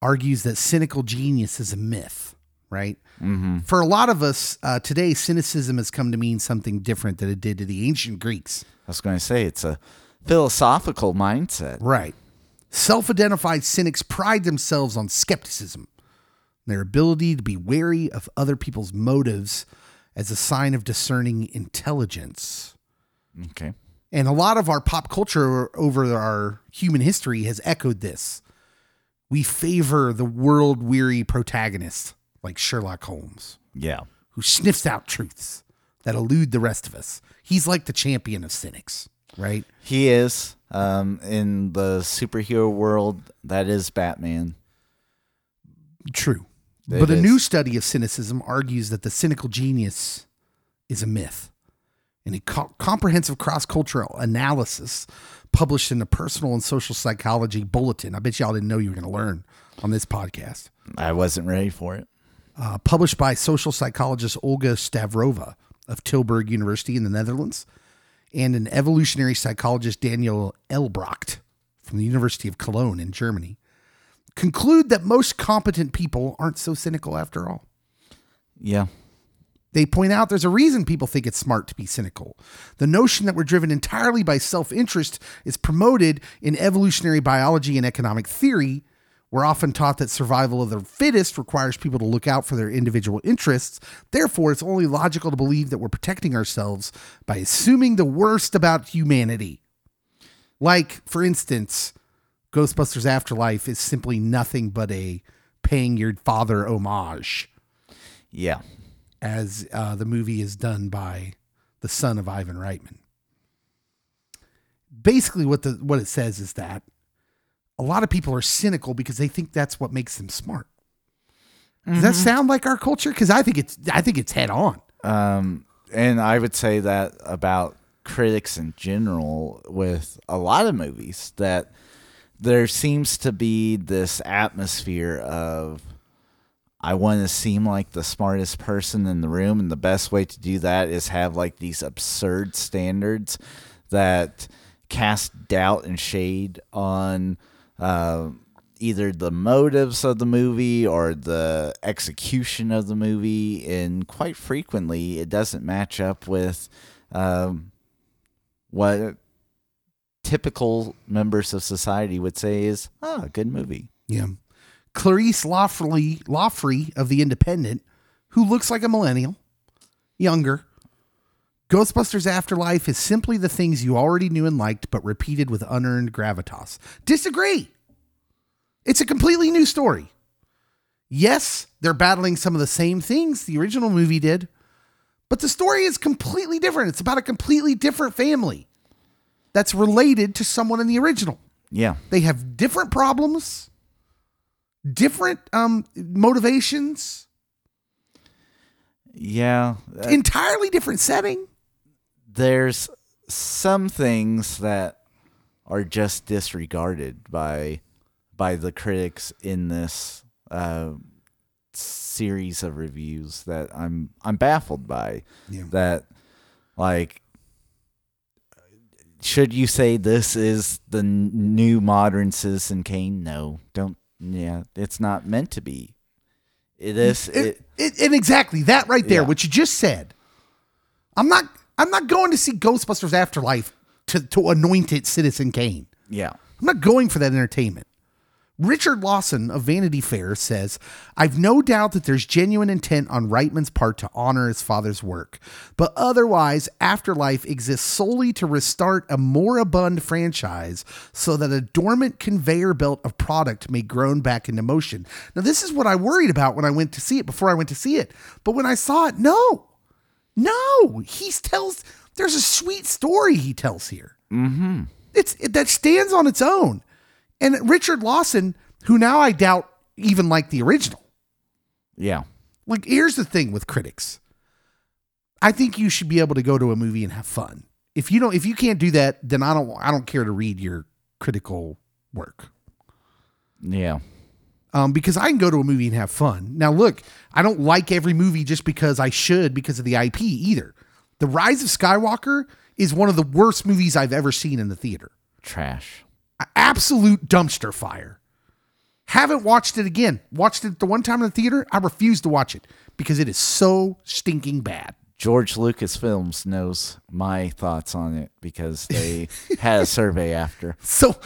argues that cynical genius is a myth, right? Mm-hmm. For a lot of us uh, today, cynicism has come to mean something different than it did to the ancient Greeks. I was going to say it's a philosophical mindset, right? Self-identified cynics pride themselves on skepticism, their ability to be wary of other people's motives as a sign of discerning intelligence. Okay. And a lot of our pop culture over our human history has echoed this. We favor the world-weary protagonist like Sherlock Holmes. Yeah. Who sniffs out truths that elude the rest of us. He's like the champion of cynics, right? He is. Um, in the superhero world, that is Batman. True. It but is. A new study of cynicism argues that the cynical genius is a myth in a co- comprehensive cross-cultural analysis published in the Personal and Social Psychology Bulletin. I bet y'all didn't know you were going to learn on this podcast. I wasn't ready for it. Uh, published by social psychologist Olga Stavrova of Tilburg University in the Netherlands and an evolutionary psychologist Daniel Elbrocht from the University of Cologne in Germany, conclude that most competent people aren't so cynical after all. Yeah. They point out there's a reason people think it's smart to be cynical. The notion that we're driven entirely by self-interest is promoted in evolutionary biology and economic theory. We're often taught that survival of the fittest requires people to look out for their individual interests. Therefore, it's only logical to believe that we're protecting ourselves by assuming the worst about humanity. Like, for instance, Ghostbusters Afterlife is simply nothing but a paying your father homage. Yeah. As uh, the movie is done by the son of Ivan Reitman. Basically, what the what it says is that a lot of people are cynical because they think that's what makes them smart. Does mm-hmm. that sound like our culture? Because I think it's I think it's head on. Um, and I would say that about critics in general with a lot of movies, that there seems to be this atmosphere of I want to seem like the smartest person in the room, and the best way to do that is have like these absurd standards that cast doubt and shade on uh, either the motives of the movie or the execution of the movie, and quite frequently it doesn't match up with um, what typical members of society would say is, oh, a good movie. Yeah. Clarice Loffrey, Loffrey of The Independent, who looks like a millennial, younger. Ghostbusters Afterlife is simply the things you already knew and liked, but repeated with unearned gravitas. Disagree. It's a completely new story. Yes, they're battling some of the same things the original movie did, but the story is completely different. It's about a completely different family that's related to someone in the original. Yeah. They have different problems, different um, motivations. Yeah. Uh, entirely different setting. There's some things that are just disregarded by by the critics in this uh, series of reviews that I'm I'm baffled by. Yeah. That, like, should you say this is the new modern Citizen Kane? No, don't. Yeah, it's not meant to be. It is. It, it, it, and exactly that right there, yeah. What you just said. I'm not. I'm not going to see Ghostbusters Afterlife to to anoint it Citizen Kane. Yeah, I'm not going for that entertainment. Richard Lawson of Vanity Fair says, I've no doubt that there's genuine intent on Reitman's part to honor his father's work, but otherwise Afterlife exists solely to restart a moribund franchise so that a dormant conveyor belt of product may groan back into motion. Now, this is what I worried about when I went to see it, before I went to see it. But when I saw it, no, no, he tells, there's a sweet story he tells here. Mm-hmm. It's it, that stands on its own. And Richard Lawson, who now I doubt even liked the original. Yeah. Like, here's the thing with critics. I think you should be able to go to a movie and have fun. If you don't, if you can't do that, then I don't, I don't care to read your critical work. Yeah. Um, because I can go to a movie and have fun. Now, look, I don't like every movie just because I should, because of the I P either. The Rise of Skywalker is one of the worst movies I've ever seen in the theater. Trash. Absolute dumpster fire. Haven't watched it again. Watched it the one time in the theater. I refuse to watch it because it is so stinking bad. George Lucas Films knows my thoughts on it because they had a survey after. So,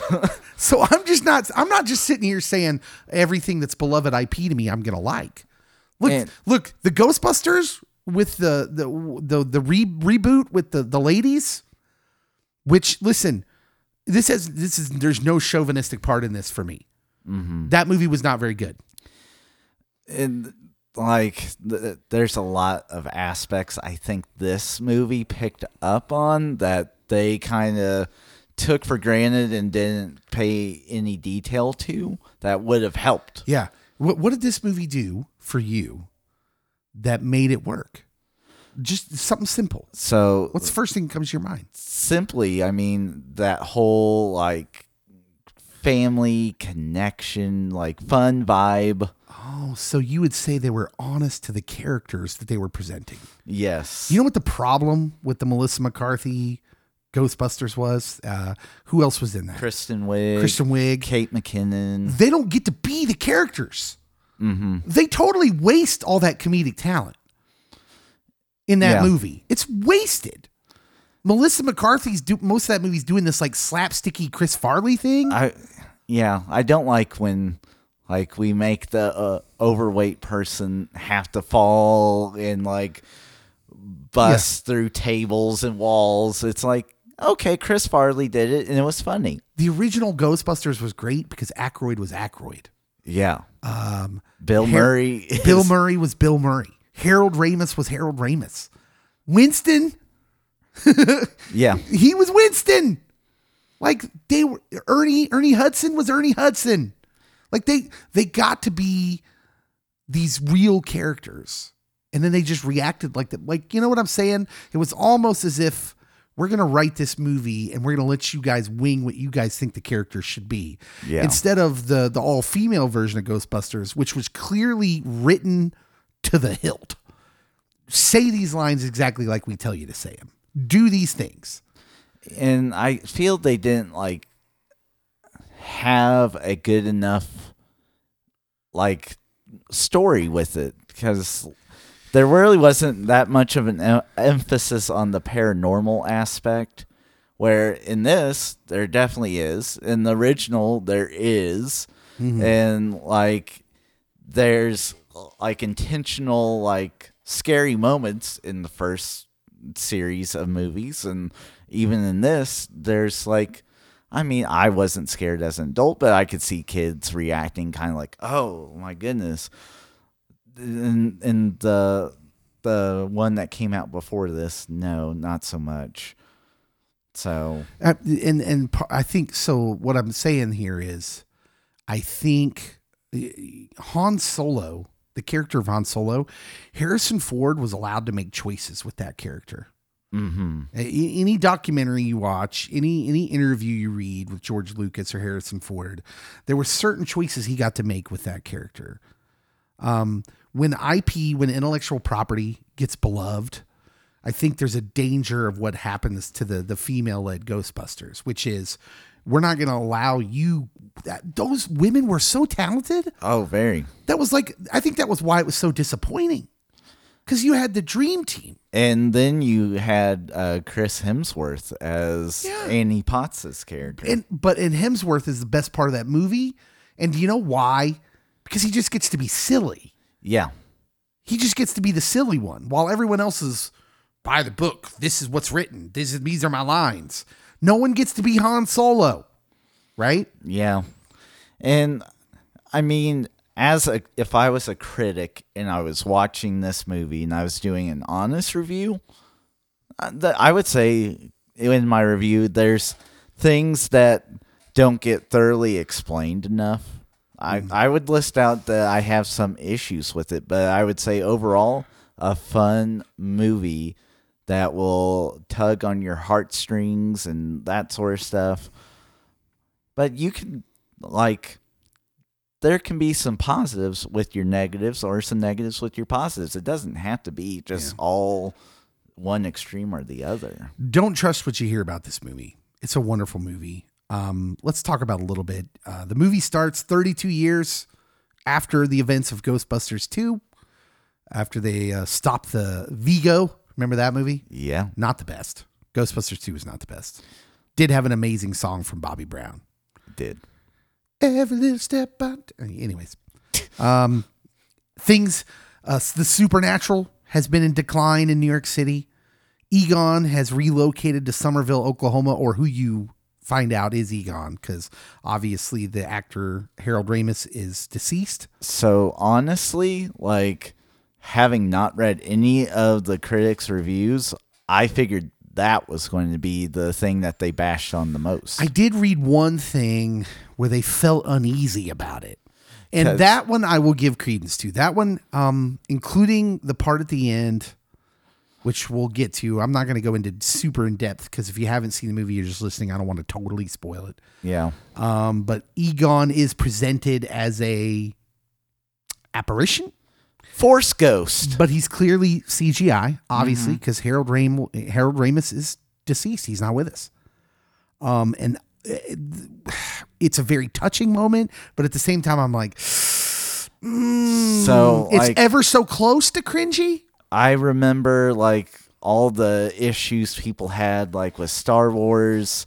so I'm just not. I'm not just sitting here saying everything that's beloved I P to me I'm gonna like. Look, and, look, the Ghostbusters with the the the, the re- reboot with the the ladies, which listen. This has this is there's no chauvinistic part in this for me. Mm-hmm. That movie was not very good. And like, th- there's a lot of aspects I think this movie picked up on that they kind of took for granted and didn't pay any detail to that would have helped. Yeah. What what did this movie do for you that made it work? Just something simple. So what's the first thing that comes to your mind? Simply, I mean, that whole like family connection, like fun vibe. Oh, so you would say they were honest to the characters that they were presenting. Yes. You know what the problem with the Melissa McCarthy Ghostbusters was? Uh, who else was in that? Kristen Wiig. Kristen Wiig. Kate McKinnon. They don't get to be the characters. Mm-hmm. They totally waste all that comedic talent in that yeah. movie. It's wasted. Melissa McCarthy's do most of that movie's doing this like slapsticky Chris Farley thing. I, yeah, I don't like when like we make the uh, overweight person have to fall and like bust yeah. through tables and walls. It's like, okay, Chris Farley did it and it was funny. The original Ghostbusters was great because Aykroyd was Aykroyd. Yeah. Um, Bill Her- Murray. Is- Bill Murray was Bill Murray. Harold Ramis was Harold Ramis. Winston. yeah. He was Winston. Like they were Ernie, Ernie Hudson was Ernie Hudson. Like they, they got to be these real characters and then they just reacted like that. Like, you know what I'm saying? It was almost as if we're going to write this movie and we're going to let you guys wing what you guys think the characters should be. Yeah. Instead of the, the all female version of Ghostbusters, which was clearly written to the hilt. Say these lines exactly like we tell you to say them. Do these things. And I feel they didn't like have a good enough like story with it because there really wasn't that much of an em- emphasis on the paranormal aspect, where in this there definitely is. In the original there is. Mm-hmm. And like there's like intentional like scary moments in the first series of movies, and even in this there's like, I mean, I wasn't scared as an adult, but I could see kids reacting kind of like, oh my goodness. And and the the one that came out before this, no, not so much. So uh, and and I think so what I'm saying here is I think Han Solo, the character of Han Solo, Harrison Ford was allowed to make choices with that character. Mm-hmm. Any documentary you watch, any any interview you read with George Lucas or Harrison Ford, there were certain choices he got to make with that character. Um, when I P, when intellectual property gets beloved, I think there's a danger of what happens to the the female-led Ghostbusters, which is we're not going to allow you. That, those women were so talented. Oh, very. That was like, I think that was why it was so disappointing. Because you had the dream team. And then you had uh, Chris Hemsworth as yeah. Annie Potts' character. And, but in Hemsworth is the best part of that movie. And do you know why? Because he just gets to be silly. Yeah. He just gets to be the silly one. While everyone else is by the book. This is what's written. This is, these are my lines. No one gets to be Han Solo, right? Yeah. And I mean, as a, if I was a critic and I was watching this movie and I was doing an honest review, I would say in my review, there's things that don't get thoroughly explained enough. Mm-hmm. I, I would list out that I have some issues with it, but I would say overall, a fun movie that will tug on your heartstrings and that sort of stuff. But you can, like, there can be some positives with your negatives or some negatives with your positives. It doesn't have to be just yeah. all one extreme or the other. Don't trust what you hear about this movie. It's a wonderful movie. Um, let's talk about it a little bit. Uh, the movie starts thirty-two years after the events of Ghostbusters two, after they uh, stop the Vigo. Remember that movie? Yeah. Not the best. Ghostbusters two was not the best. Did have an amazing song from Bobby Brown. Did. Every little step out. Anyways. um, things, uh, the supernatural has been in decline in New York City. Egon has relocated to Somerville, Oklahoma, or who you find out is Egon, because obviously the actor Harold Ramis is deceased. So honestly, like... having not read any of the critics' reviews, I figured that was going to be the thing that they bashed on the most. I did read one thing where they felt uneasy about it. And that one I will give credence to. That one, um, including the part at the end which we'll get to. I'm not going to go into super in depth because if you haven't seen the movie, you're just listening. I don't want to totally spoil it. Yeah. Um, but Egon is presented as a apparition, force ghost, but he's clearly C G I, obviously, because mm-hmm. Harold Ram- Harold Ramis is deceased. He's not with us. Um, and it's a very touching moment, but at the same time, I'm like, mm, so it's like, ever so close to cringy. I remember like all the issues people had like with Star Wars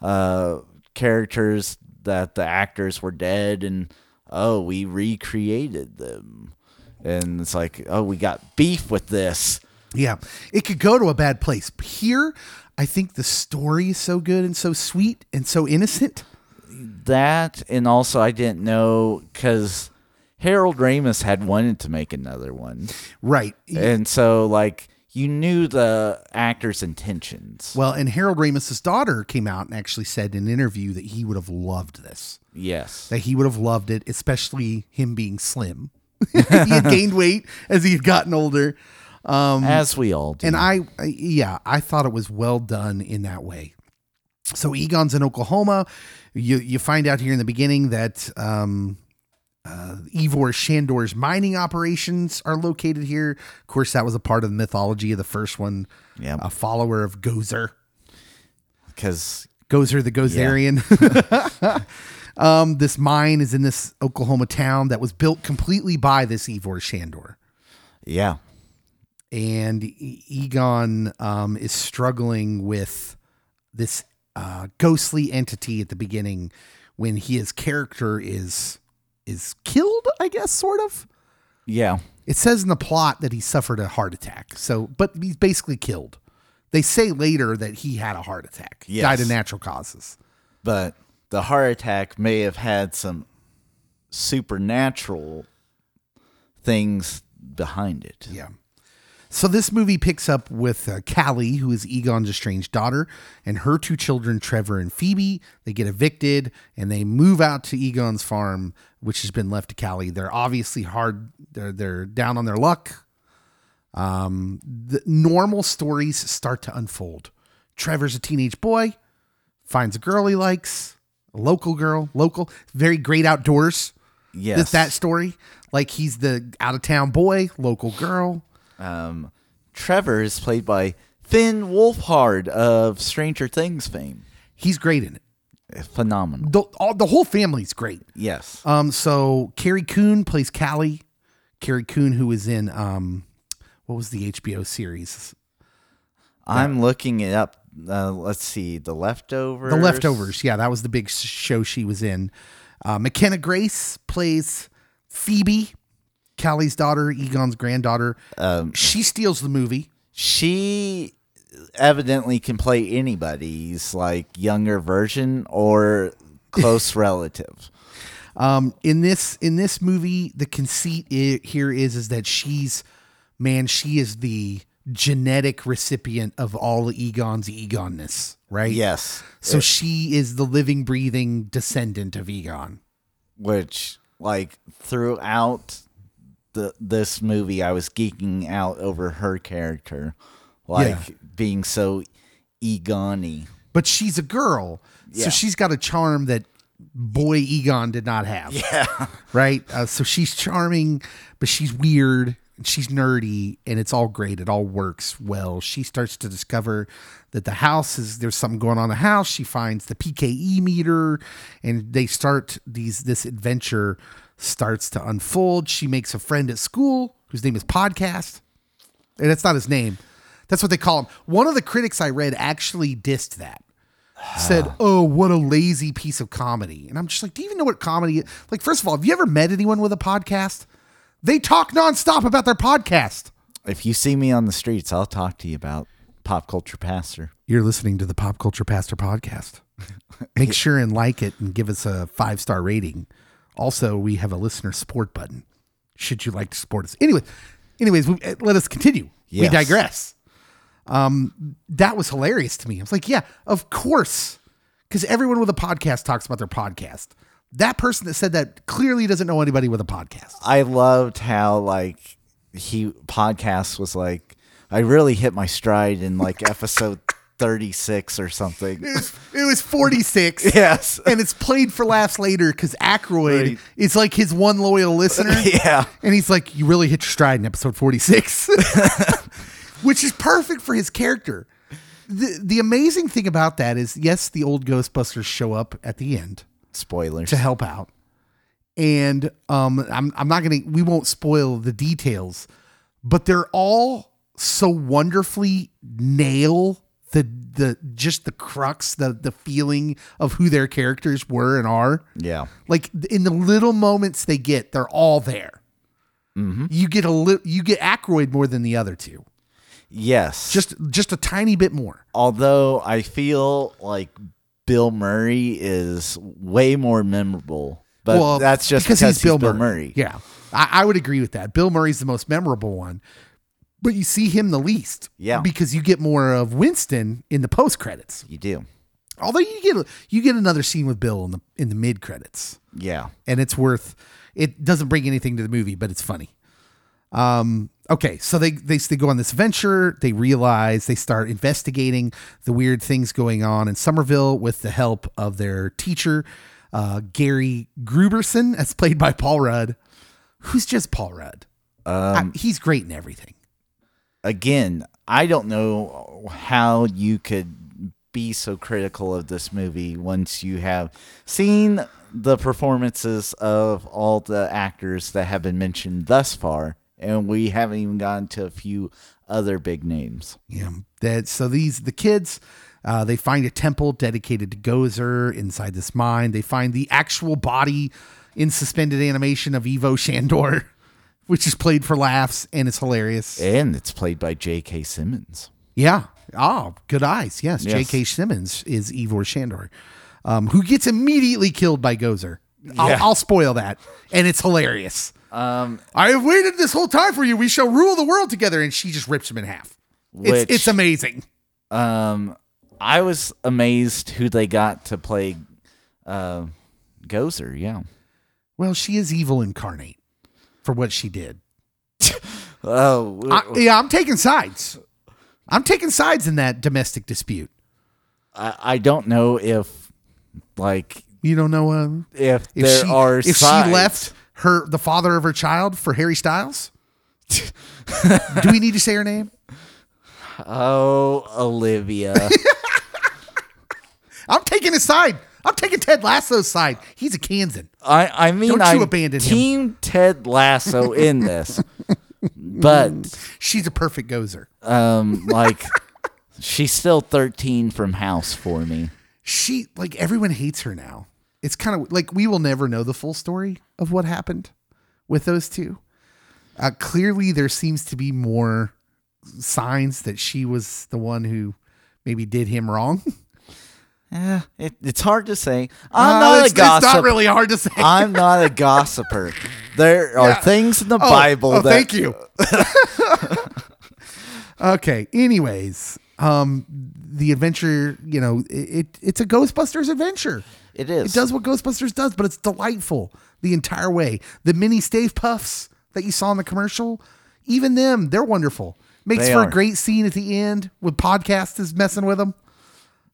uh, characters that the actors were dead and oh, we recreated them. And it's like, oh, we got beef with this. Yeah, it could go to a bad place. Here, I think the story is so good and so sweet and so innocent. That, and also I didn't know because Harold Ramis had wanted to make another one. Right. And so, like, you knew the actor's intentions. Well, and Harold Ramis' daughter came out and actually said in an interview that he would have loved this. Yes. That he would have loved it, especially him being slim. He had gained weight as he had gotten older. Um, as we all do. And I, yeah, I thought it was well done in that way. So Egon's in Oklahoma. You you find out here in the beginning that... Um, Uh, Ivor Shandor's mining operations are located here. Of course, that was a part of the mythology of the first one. Yeah, a follower of Gozer, because Gozer the Gozerian. Yeah. um, this mine is in this Oklahoma town that was built completely by this Ivor Shandor. Yeah, and e- Egon um, is struggling with this uh, ghostly entity at the beginning when his character is. is killed, I guess, sort of. Yeah. It says in the plot that he suffered a heart attack. So, but he's basically killed. They say later that he had a heart attack. Yes. Died of natural causes. But the heart attack may have had some supernatural things behind it. Yeah. So this movie picks up with uh, Callie, who is Egon's estranged daughter, and her two children, Trevor and Phoebe. They get evicted, and they move out to Egon's farm, which has been left to Callie. They're obviously hard. They're, they're down on their luck. Um, the normal stories start to unfold. Trevor's a teenage boy, finds a girl he likes, a local girl, local, very great outdoors. Yes. That's that story. Like, he's the out-of-town boy, local girl. Um, Trevor is played by Finn Wolfhard of Stranger Things fame. He's great in it. Phenomenal. The, all, the whole family's great. Yes. Um. So Carrie Coon plays Callie. Carrie Coon, who is in um, what was the H B O series? I'm yeah. looking it up. Uh, let's see, The Leftovers. The Leftovers. Yeah, that was the big show she was in. Uh, McKenna Grace plays Phoebe. Callie's daughter, Egon's granddaughter. Um, she steals the movie. She evidently can play anybody's like younger version or close relative. Um, in this in this movie, the conceit it, here is is that she's man, she is the genetic recipient of all Egon's Egonness, right? Yes. So it, she is the living, breathing descendant of Egon, which like throughout. The, this movie, I was geeking out over her character, like yeah. being so Egon-y. But she's a girl, yeah. so she's got a charm that boy Egon did not have. Yeah, right. Uh, so she's charming, but she's weird. And she's nerdy, and it's all great. It all works well. She starts to discover that the house is there's something going on in the house. She finds the P K E meter, and they start these this adventure. Starts to unfold. She makes a friend at school whose name is Podcast. And that's not his name. That's what they call him. One of the critics I read actually dissed that. Said, oh, what a lazy piece of comedy. And I'm just like, do you even know what comedy is? Like, first of all, have you ever met anyone with a podcast? They talk nonstop about their podcast. If you see me on the streets, I'll talk to you about Pop Culture Pastor. You're listening to the Pop Culture Pastor podcast. Make sure and like it and give us a five-star rating. Also, we have a listener support button. Should you like to support us? Anyway, anyways, we, let us continue. Yes. We digress. Um, that was hilarious to me. I was like, yeah, of course. Because everyone with a podcast talks about their podcast. That person that said that clearly doesn't know anybody with a podcast. I loved how like he podcast was like, I really hit my stride in like episode thirty-six or something. It was, it was forty-six. Yes. And it's played for laughs later because Aykroyd right. is like his one loyal listener. Yeah. And he's like, you really hit your stride in episode forty-six, which is perfect for his character. The the amazing thing about that is, yes, the old Ghostbusters show up at the end. Spoilers. To help out. And um, I'm I'm not going to, we won't spoil the details, but they're all so wonderfully nail the, the, just the crux, the, the feeling of who their characters were and are. Yeah. Like in the little moments they get, they're all there. Mm-hmm. You get a little, you get Aykroyd more than the other two. Yes. Just, just a tiny bit more. Although I feel like Bill Murray is way more memorable. But well, that's just because, because he's, Bill, he's Bill, Murray. Bill Murray. Yeah, I, I would agree with that. Bill Murray's the most memorable one, but you see him the least. Yeah, because you get more of Winston in the post credits. You do. Although you get you get another scene with Bill in the in the mid credits. Yeah, and it's worth. It doesn't bring anything to the movie, but it's funny. Um. Okay, so they they they go on this venture. They realize they start investigating the weird things going on in Somerville with the help of their teacher. Uh, Gary Gruberson, as played by Paul Rudd, who's just Paul Rudd. Um, I, he's great in everything. Again, I don't know how you could be so critical of this movie once you have seen the performances of all the actors that have been mentioned thus far, and we haven't even gotten to a few other big names. Yeah, that so these the kids. Uh, they find a temple dedicated to Gozer inside this mine. They find the actual body in suspended animation of Ivo Shandor, which is played for laughs, and it's hilarious. And it's played by J K. Simmons. Yeah. Oh, good eyes. Yes, yes. J K. Simmons is Ivo Shandor, um, who gets immediately killed by Gozer. I'll, yeah. I'll spoil that, and it's hilarious. Um, I have waited this whole time for you. We shall rule the world together, and she just rips him in half. Which, it's, it's amazing. Um... I was amazed who they got to play uh, Gozer, yeah. Well, she is evil incarnate for what she did. oh. I, yeah, I'm taking sides. I'm taking sides in that domestic dispute. I, I don't know if, like... You don't know um, if, if there she, are if sides. If she left her the father of her child for Harry Styles? Do we need to say her name? Oh, Olivia. I'm taking his side. I'm taking Ted Lasso's side. He's a Kansan. I, I mean, Don't you I abandon team him. Ted Lasso in this, but she's a perfect Gozer. Um, like she's still thirteen from House for me. She like everyone hates her now. It's kind of like we will never know the full story of what happened with those two. Uh, clearly, there seems to be more signs that she was the one who maybe did him wrong. Yeah, it, it's hard to say. I'm uh, not it's, a gossiper. It's not really hard to say. I'm not a gossiper. There are yeah. things in the oh, Bible oh, that. Thank you. Okay. Anyways, um, the adventure. You know, it, it it's a Ghostbusters adventure. It is. It does what Ghostbusters does, but it's delightful the entire way. The mini Stave Puffs that you saw in the commercial, even them, they're wonderful. Makes they for are. a great scene at the end with podcast is messing with them.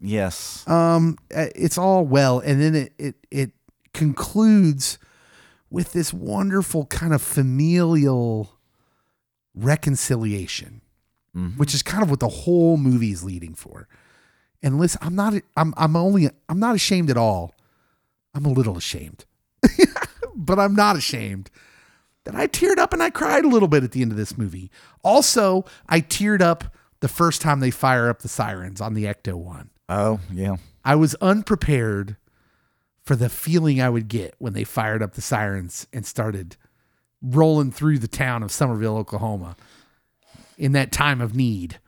Yes. Um, it's all well. And then it, it, it concludes with this wonderful kind of familial reconciliation, mm-hmm. which is kind of what the whole movie is leading for. And listen, I'm not, I'm, I'm only, I'm not ashamed at all. I'm a little ashamed, but I'm not ashamed that I teared up and I cried a little bit at the end of this movie. Also, I teared up the first time they fire up the sirens on the Ecto one. Oh, yeah. I was unprepared for the feeling I would get when they fired up the sirens and started rolling through the town of Somerville, Oklahoma in that time of need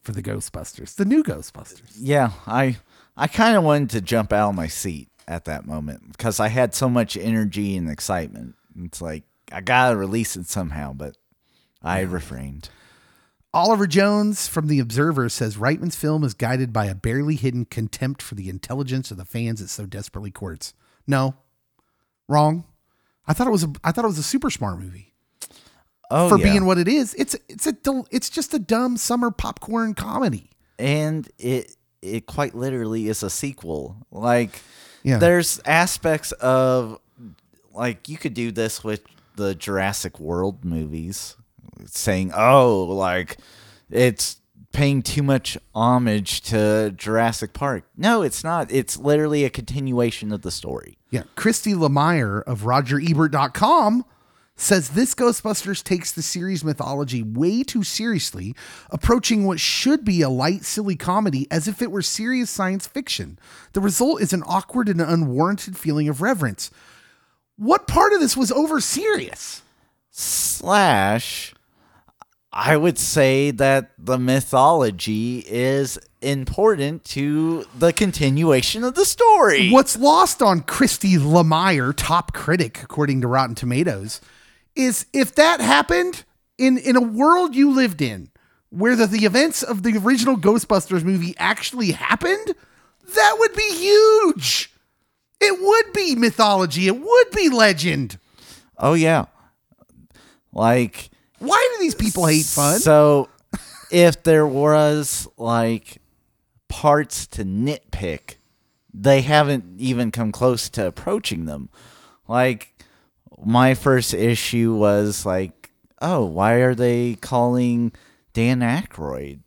for the Ghostbusters, the new Ghostbusters. Yeah, I I kind of wanted to jump out of my seat at that moment because I had so much energy and excitement. It's like, I gotta release it somehow, but I refrained. Oliver Jones from The Observer says Reitman's film is guided by a barely hidden contempt for the intelligence of the fans it so desperately courts. No, wrong. I thought it was a I thought it was a super smart movie. oh, for yeah. being what it is. It's it's a it's just a dumb summer popcorn comedy, and it it quite literally is a sequel. Like, yeah. there's aspects of like you could do this with the Jurassic World movies, saying, "Oh, like it's paying too much homage to Jurassic Park." No, it's not. It's literally a continuation of the story. Yeah, Christy Lemire of Roger Ebert dot com says this Ghostbusters takes the series mythology way too seriously, approaching what should be a light, silly comedy as if it were serious science fiction. The result is an awkward and unwarranted feeling of reverence. What part of this was over serious? Slash, I would say that the mythology is important to the continuation of the story. What's lost on Christy Lemire, top critic, according to Rotten Tomatoes, is if that happened in, in a world you lived in where the, the events of the original Ghostbusters movie actually happened, that would be huge. It would be mythology. It would be legend. Oh, yeah. Like... why do these people hate fun? So if there was like parts to nitpick, they haven't even come close to approaching them. Like my first issue was like, oh, why are they calling Dan Aykroyd?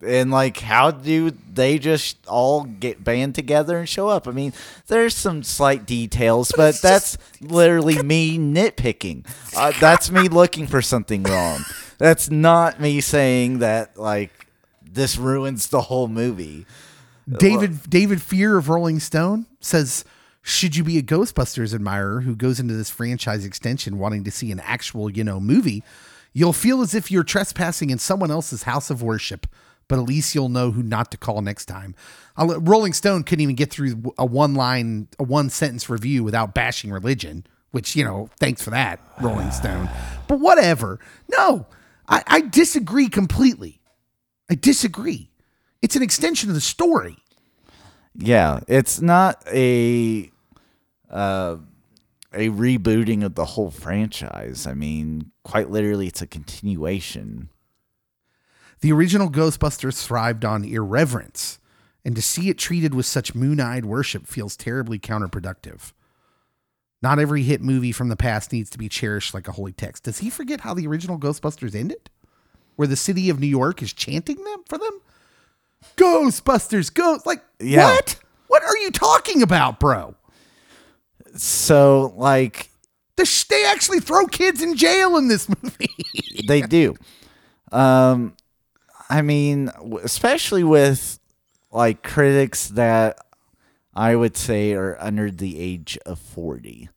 And like, how do they just all get band together and show up? I mean, there's some slight details, but, but that's just literally me nitpicking. Uh, that's me looking for something wrong. That's not me saying that like this ruins the whole movie. David well, David Fear of Rolling Stone says, should you be a Ghostbusters admirer who goes into this franchise extension wanting to see an actual, you know, movie, you'll feel as if you're trespassing in someone else's house of worship. But at least you'll know who not to call next time. I'll, Rolling Stone couldn't even get through a one-line, a one-sentence review without bashing religion, which, you know, thanks for that, Rolling Stone. But whatever. No, I, I disagree completely. I disagree. It's an extension of the story. Yeah, it's not a uh, a rebooting of the whole franchise. I mean, quite literally, it's a continuation. The original Ghostbusters thrived on irreverence, and to see it treated with such moon-eyed worship feels terribly counterproductive. Not every hit movie from the past needs to be cherished like a holy text. Does he forget how the original Ghostbusters ended? Where the city of New York is chanting them for them? Ghostbusters, go! Like, yeah. what? What are you talking about, bro? So, like... The sh- they actually throw kids in jail in this movie. They do. Um... I mean, especially with like critics that I would say are under the age of forty.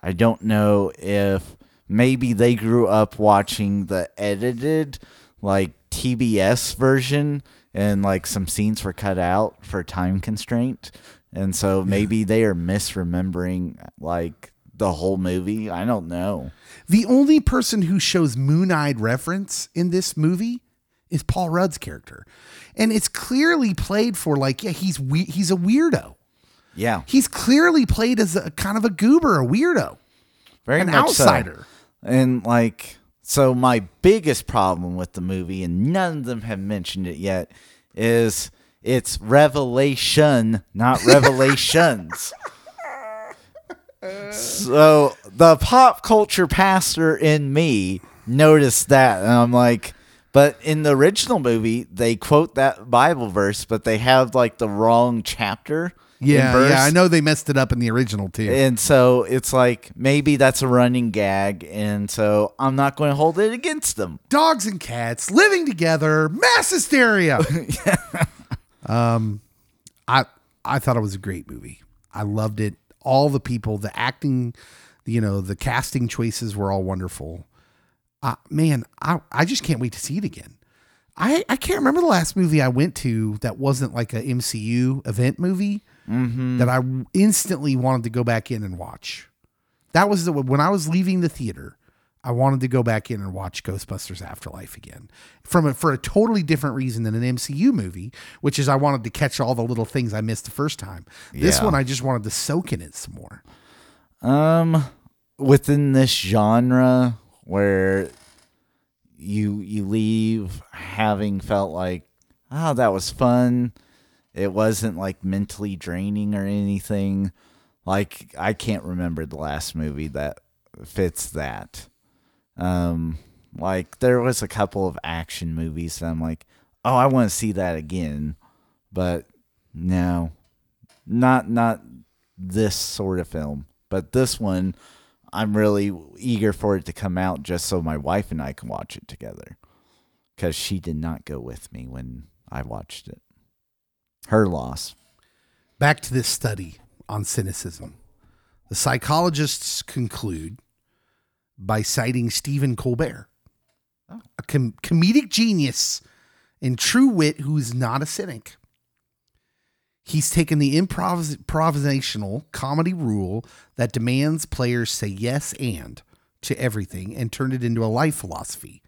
I don't know if maybe they grew up watching the edited like T B S version and like some scenes were cut out for time constraint. And so maybe they are misremembering like the whole movie. I don't know. The only person who shows moon-eyed reference in this movie is Paul Rudd's character. And it's clearly played for like, yeah, he's we- he's a weirdo. Yeah. He's clearly played as a kind of a goober, a weirdo. Very much an outsider. So. And like, so my biggest problem with the movie, and none of them have mentioned it yet, is it's revelation, not revelations. So the pop culture pastor in me noticed that. And I'm like, but in the original movie, they quote that Bible verse, but they have like the wrong chapter. Yeah, verse. yeah, I know they messed it up in the original too. And so it's like maybe that's a running gag, and so I'm not going to hold it against them. Dogs and cats living together, mass hysteria. yeah. Um, I I thought it was a great movie. I loved it. All the people, the acting, you know, the casting choices were all wonderful. Uh, man, I, I just can't wait to see it again. I, I can't remember the last movie I went to that wasn't like a M C U event movie mm-hmm. that I instantly wanted to go back in and watch. That was the when I was leaving the theater, I wanted to go back in and watch Ghostbusters Afterlife again from a, for a totally different reason than an M C U movie, which is I wanted to catch all the little things I missed the first time. Yeah. This one, I just wanted to soak in it some more. Um, within this genre, where you you leave having felt like, oh, that was fun. It wasn't like mentally draining or anything. Like, I can't remember the last movie that fits that. Um, like, there was a couple of action movies that I'm like, oh, I want to see that again. But no, not not this sort of film. But this one, I'm really eager for it to come out just so my wife and I can watch it together. Because she did not go with me when I watched it. Her loss. Back to this study on cynicism. The psychologists conclude by citing Stephen Colbert, oh. a com- comedic genius and true wit who is not a cynic. He's taken the improvis- improvisational comedy rule that demands players say yes and to everything and turned it into a life philosophy.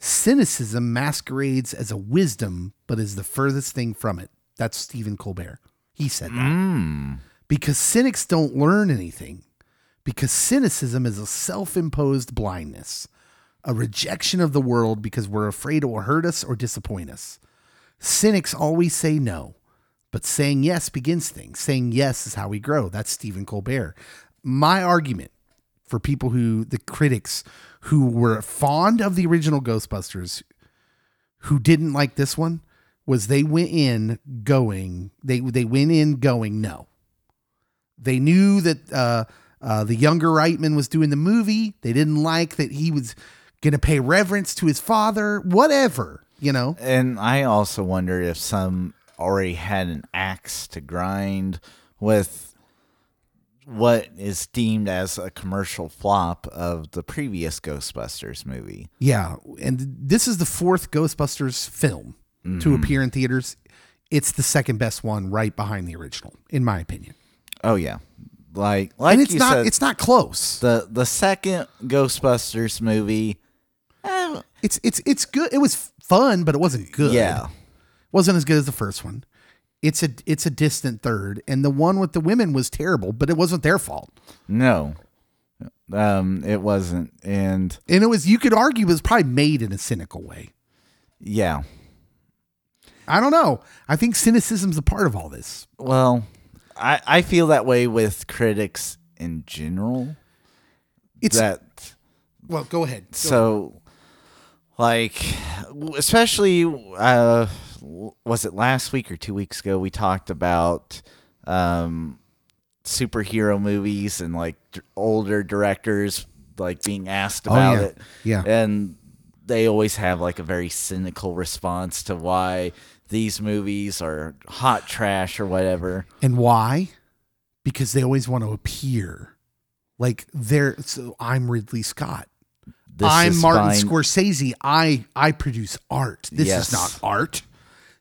Cynicism masquerades as a wisdom, but is the furthest thing from it. That's Stephen Colbert. He said that. Mm. Because cynics don't learn anything. Because cynicism is a self-imposed blindness, a rejection of the world because we're afraid it will hurt us or disappoint us. Cynics always say no, but saying yes begins things. Saying yes is how we grow. That's Stephen Colbert. My argument for people who, the critics who were fond of the original Ghostbusters, who didn't like this one, was they went in going, they they went in going no. They knew that uh, uh, the younger Reitman was doing the movie. They didn't like that he was going to pay reverence to his father, whatever, you know. And I also wonder if some already had an axe to grind with what is deemed as a commercial flop of the previous Ghostbusters movie. Yeah, and this is the fourth Ghostbusters film mm-hmm. to appear in theaters. It's the second best one, right behind the original, in my opinion. Oh yeah, like like and it's you not said, it's not close. The the second Ghostbusters movie, eh, it's it's it's good. It was fun, but it wasn't good. Yeah, wasn't as good as the first one. It's a it's a distant third, and the one with the women was terrible, but it wasn't their fault. No, um, it wasn't, and and it was. You could argue it was probably made in a cynical way. Yeah, I don't know. I think cynicism's a part of all this. Well, I, I feel that way with critics in general. It's that. Well, go ahead. Go so, ahead. like, especially. Uh, Was it last week or two weeks ago? We talked about um, superhero movies and like d- older directors like being asked about oh, yeah. it. Yeah. And they always have like a very cynical response to why these movies are hot trash or whatever. And why? Because they always want to appear like they're so I'm Ridley Scott. This I'm Martin fine. Scorsese. I, I produce art. This yes. is not art.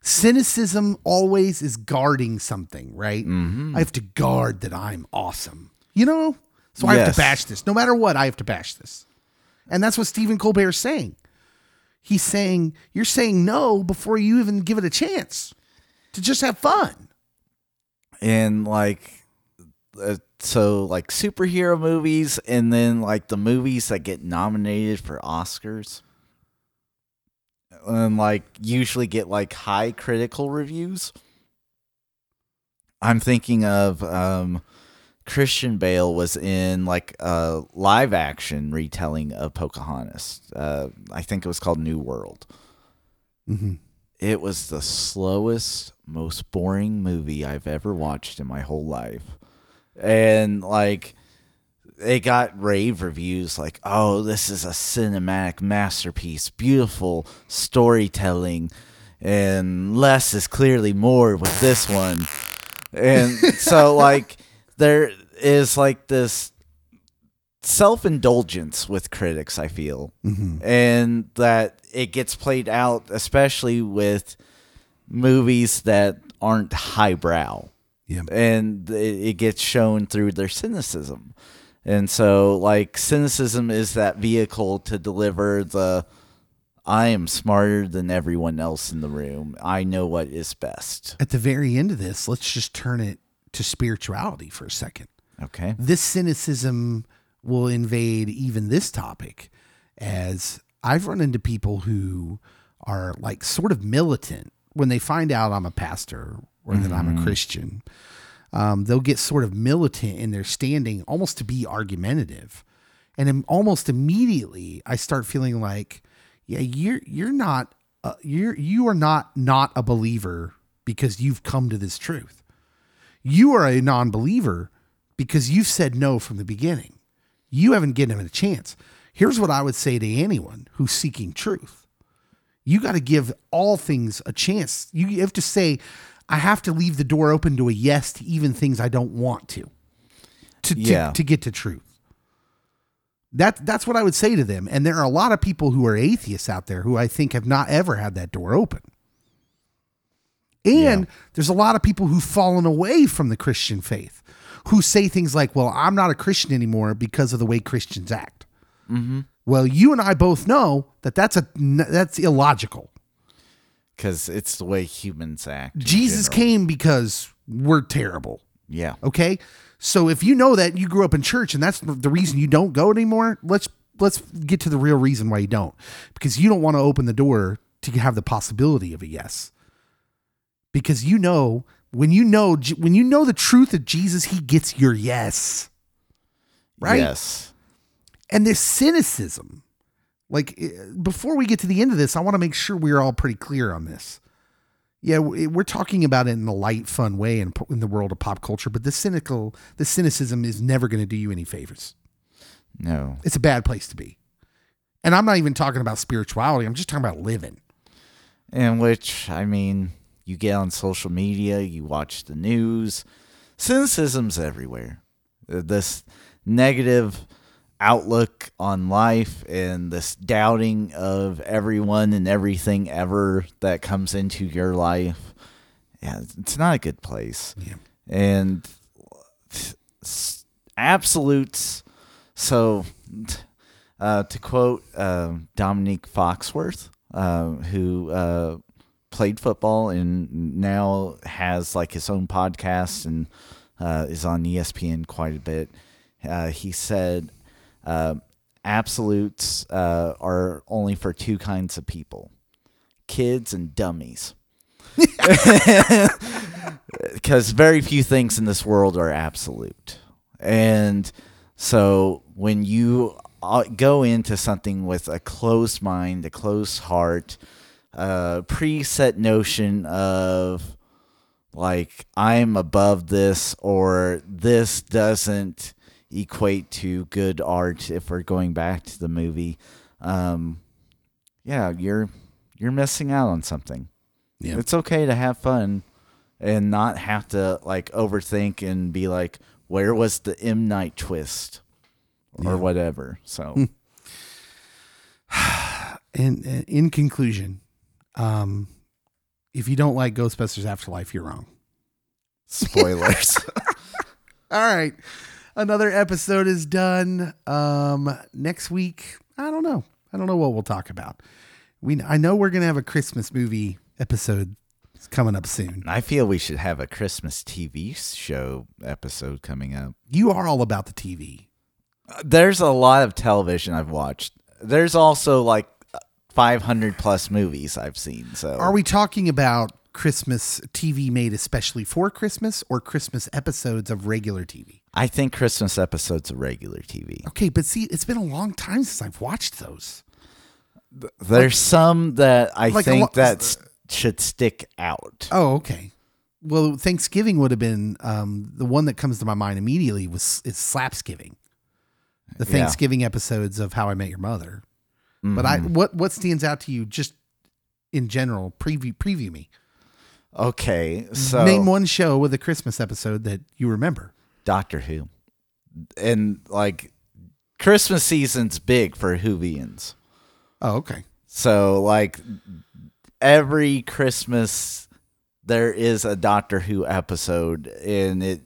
Cynicism always is guarding something, right? Mm-hmm. I have to guard that I'm awesome, you know? So I yes. have to bash this. No matter what, I have to bash this. And that's what Stephen Colbert is saying. He's saying, you're saying no before you even give it a chance to just have fun. And like, uh, so like superhero movies and then like the movies that get nominated for Oscars. And like usually get like high critical reviews. I'm thinking of um, Christian Bale was in like a live action retelling of Pocahontas. Uh, I think it was called New World. Mm-hmm. It was the slowest, most boring movie I've ever watched in my whole life. And like it got rave reviews like, oh, this is a cinematic masterpiece, beautiful storytelling, and less is clearly more with this one. And so, like, there is, like, this self-indulgence with critics, I feel, mm-hmm. and that it gets played out, especially with movies that aren't highbrow. Yeah. And it, it gets shown through their cynicism. And so, like, cynicism is that vehicle to deliver the, I am smarter than everyone else in the room. I know what is best. At the very end of this, let's just turn it to spirituality for a second. Okay. This cynicism will invade even this topic as I've run into people who are like sort of militant when they find out I'm a pastor or mm-hmm. that I'm a Christian. Um, they'll get sort of militant in their standing, almost to be argumentative. And I'm almost immediately I start feeling like, yeah, you're, you're not, uh, you're, you are not, not a believer because you've come to this truth. You are a non-believer because you've said no from the beginning. You haven't given him a chance. Here's what I would say to anyone who's seeking truth. You got to give all things a chance. You have to say, I have to leave the door open to a yes to even things I don't want to, to, yeah. to, to get to truth. That, that's what I would say to them. And there are a lot of people who are atheists out there who I think have not ever had that door open. And yeah. there's a lot of people who've fallen away from the Christian faith who say things like, well, I'm not a Christian anymore because of the way Christians act. Mm-hmm. Well, you and I both know that that's a that's illogical because it's the way humans act. Jesus came because we're terrible. Yeah. Okay. So if you know that you grew up in church and that's the reason you don't go anymore, let's let's get to the real reason why you don't, because you don't want to open the door to have the possibility of a yes. Because you know when you know when you know the truth of Jesus, he gets your yes. Right? Yes. And this cynicism, like before we get to the end of this, I want to make sure we're all pretty clear on this. Yeah, we're talking about it in a light, fun way in, in the world of pop culture, but the cynical, the cynicism is never going to do you any favors. No. It's a bad place to be. And I'm not even talking about spirituality. I'm just talking about living. And which, I mean, you get on social media, you watch the news. Cynicism's everywhere. This negative outlook on life and this doubting of everyone and everything ever that comes into your life. Yeah, it's not a good place. Yeah. And absolutes. So uh, to quote uh, Dominique Foxworth, uh, who uh, played football and now has like his own podcast and uh, is on E S P N quite a bit. Uh, he said, Uh, absolutes uh, are only for two kinds of people: kids and dummies. Because very few things in this world are absolute. And so when you go into something with a closed mind, a closed heart, a preset notion of like, I'm above this, or this doesn't equate to good art, if we're going back to the movie, um yeah you're you're missing out on something. Yeah, it's okay to have fun and not have to like overthink and be like, where was the M. Night twist or yeah. whatever. So and in, in conclusion, um if you don't like Ghostbusters Afterlife, you're wrong. Spoilers. All right, another episode is done. Um, next week, I don't know. I don't know what we'll talk about. We, I know we're going to have a Christmas movie episode coming up soon. I feel we should have a Christmas T V show episode coming up. You are all about the T V. There's a lot of television I've watched. There's also like five hundred plus movies I've seen. So, are we talking about Christmas T V made especially for Christmas, or Christmas episodes of regular T V? I think Christmas episodes of regular T V. Okay, but see, it's been a long time since I've watched those. There's like some that I like think lo- that st- should stick out. Oh, okay. Well, Thanksgiving would have been um, the one that comes to my mind immediately was is Slapsgiving. The Thanksgiving yeah. episodes of How I Met Your Mother. Mm-hmm. But I what what stands out to you just in general? Preview preview me. Okay, so name one show with a Christmas episode that you remember. Doctor Who. And like Christmas season's big for Whovians. Oh, okay. So like every Christmas there is a Doctor Who episode, and it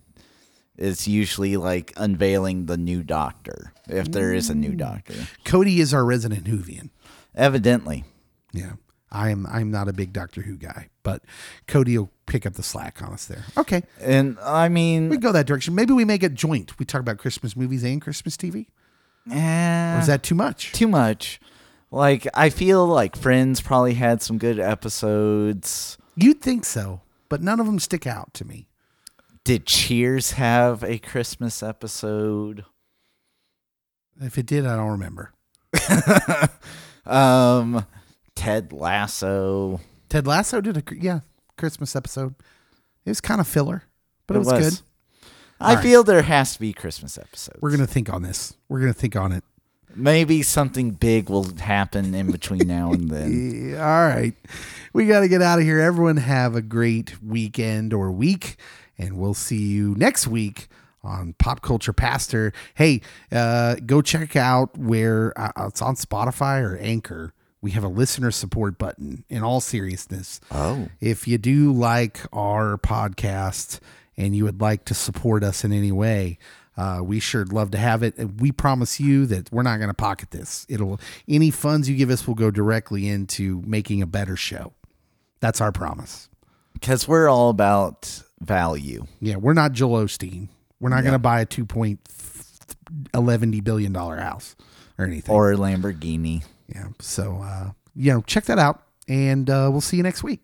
is usually like unveiling the new Doctor, if there is a new Doctor. Cody is our resident Whovian. Evidently. Yeah. I am I'm not a big Doctor Who guy, but Cody will pick up the slack on us there. Okay. And I mean, we go that direction. Maybe we make it joint. We talk about Christmas movies and Christmas T V. Eh, or is that too much? Too much. Like, I feel like Friends probably had some good episodes. You'd think so, but none of them stick out to me. Did Cheers have a Christmas episode? If it did, I don't remember. um, Ted Lasso. Ted Lasso did a yeah Christmas episode. It was kind of filler, but it, it was, was good. I All feel right. there has to be Christmas episodes. We're going to think on this. We're going to think on it. Maybe something big will happen in between now and then. All right. We got to get out of here. Everyone have a great weekend or week, and we'll see you next week on Pop Culture Pastor. Hey, uh, go check out where uh, it's on Spotify or Anchor. We have a listener support button, in all seriousness. Oh. If you do like our podcast and you would like to support us in any way, uh, we sure love to have it. We promise you that we're not going to pocket this. It'll any funds you give us will go directly into making a better show. That's our promise. Because we're all about value. Yeah, we're not Joel Osteen. We're not yeah. going to buy a two point one one billion dollars house or anything. Or a Lamborghini. Yeah, so uh, you know, check that out, and uh, we'll see you next week.